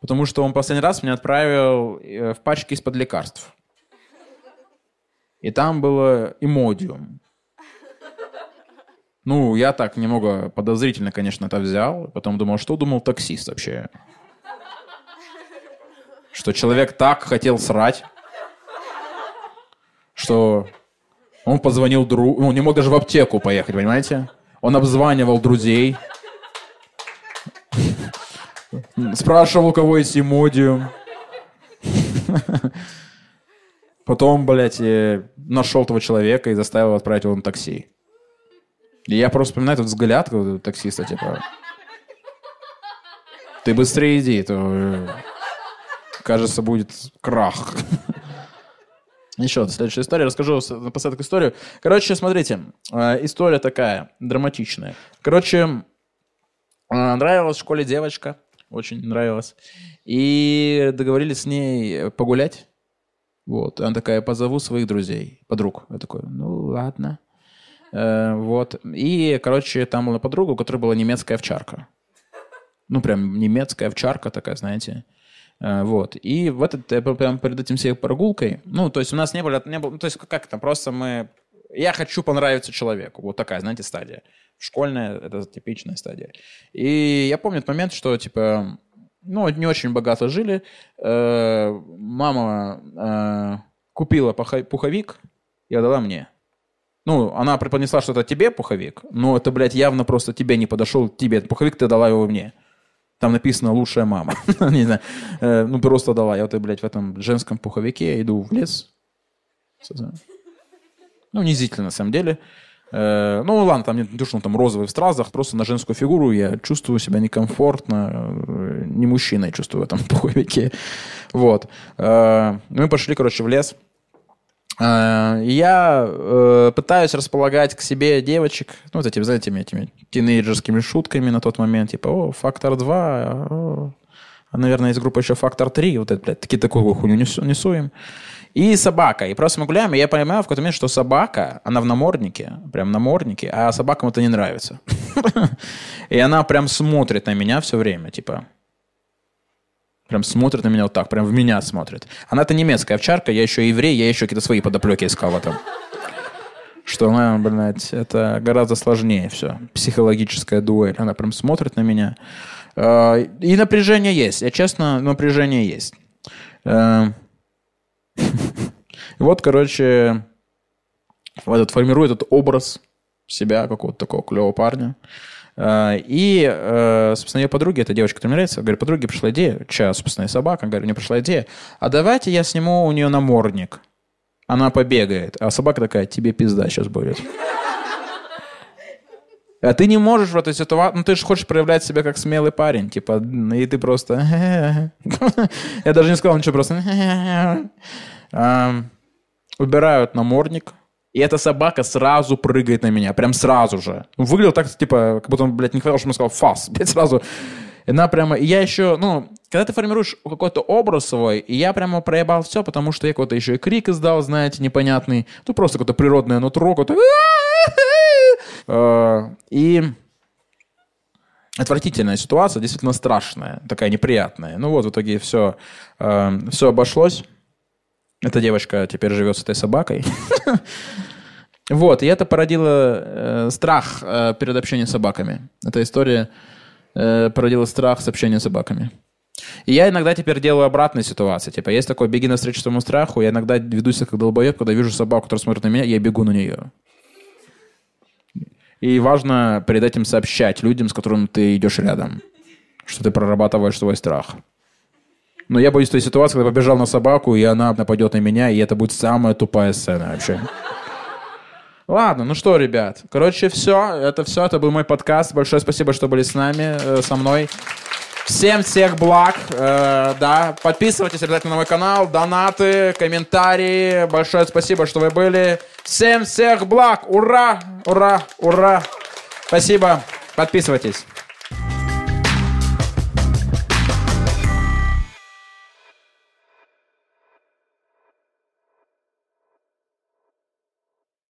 Потому что он в последний раз меня отправил в пачки из-под лекарств. И там было имодиум. Ну, я так немного подозрительно, конечно, это взял. Потом думал, что думал таксист вообще? Что человек так хотел срать, что он позвонил другу. Ну, не мог даже в аптеку поехать, понимаете? Он обзванивал друзей. Спрашивал, у кого есть имодиум. Потом, блядь, нашел того человека и заставил отправить его на такси. И я просто вспоминаю этот взгляд таксиста, типа, ты быстрее иди, то, кажется, будет крах. Еще следующая история. Расскажу напоследок историю. Короче, смотрите, история такая, драматичная. Короче, нравилась в школе девочка, очень нравилась. И договорились с ней погулять. Вот. И она такая, позову своих друзей, подруг. Я такой, ну ладно. Вот. И, короче, там была подруга, у которой была немецкая овчарка. Ну, прям немецкая овчарка такая, знаете. Вот. И в этот, прям перед этим всей прогулкой, ну, то есть у нас не было, не было, то есть как там, просто мы, я хочу понравиться человеку. Вот такая, знаете, стадия. Школьная, это типичная стадия. И я помню этот момент, что, типа, ну, не очень богато жили. Мама купила пуховик и отдала мне. Ну, она преподнесла, что это тебе пуховик, но это, блядь, явно просто тебе не подошел, тебе этот пуховик, ты дала его мне. Там написано «лучшая мама». Не знаю. Ну, просто дала. Я вот, блядь, в этом женском пуховике иду в лес. Ну, унизительно, на самом деле. Ну, ладно, там не то, что он там розовый в стразах, просто на женскую фигуру я чувствую себя некомфортно, не мужчиной чувствую в этом пуховике. Вот. Мы пошли, короче, в лес. Я э, пытаюсь располагать к себе девочек, ну, вот этими, знаете, этими тинейджерскими шутками на тот момент, типа, о, «Фактор два», о, наверное, есть группа еще «Фактор три», вот это, блядь, такие такую хуйню несу, несу им. И собака, и просто мы гуляем, и я понимаю в какой-то момент, что собака, она в наморднике, прям в наморднике, а собакам это не нравится. И она прям смотрит на меня все время, типа... Прям смотрит на меня вот так, прям в меня смотрит. Она-то немецкая овчарка, я еще еврей, я еще какие-то свои подоплеки искал в этом. Что она, блядь, это гораздо сложнее все. Психологическая дуэль. Она прям смотрит на меня. И напряжение есть. Я честно, напряжение есть. Вот, короче, этот формирую этот образ себя, какого-то такого клевого парня. И, собственно, ее подруге, эта девочка, которая мне нравится, говорю, подруге пришла идея, чья, собственно, и собака, говорю, мне пришла идея, а давайте я сниму у нее намордник. Она побегает. А собака такая, тебе пизда сейчас будет. А ты не можешь в этой ситуации, ну ты же хочешь проявлять себя как смелый парень, типа, и ты просто... Я даже не сказал ничего, просто... Убирают намордник. И эта собака сразу прыгает на меня. Прям сразу же. Выглядел так, типа, как будто он, блядь, не хотел, чтобы он сказал «фас». Блядь, сразу. Она прямо... И я еще... Ну, когда ты формируешь какой-то образ свой, и я прямо проебал все, потому что я какой-то еще и крик издал, знаете, непонятный. Ну, просто какое-то природное нутро, какое-то... И... Отвратительная ситуация, действительно страшная. Такая неприятная. Ну вот, в итоге все, все обошлось. Эта девочка теперь живет с этой собакой. Вот, и это породило э, страх э, перед общением с собаками. Эта история э, породила страх с общением с собаками. И я иногда теперь делаю обратные ситуации. Типа, есть такой «беги навстречу своему страху». Я иногда веду себя как долбоеб, когда вижу собаку, которая смотрит на меня, я бегу на нее. И важно перед этим сообщать людям, с которыми ты идешь рядом, что ты прорабатываешь свой страх. Но я боюсь той ситуации, когда побежал на собаку, и она нападет на меня, и это будет самая тупая сцена вообще. Ладно, ну что, ребят. Короче, все. Это все. Это был мой подкаст. Большое спасибо, что были с нами, э, со мной. Всем всех благ, э, да. Подписывайтесь обязательно на мой канал, донаты, комментарии. Большое спасибо, что вы были. Всем всех благ, ура, ура, ура. Спасибо, подписывайтесь.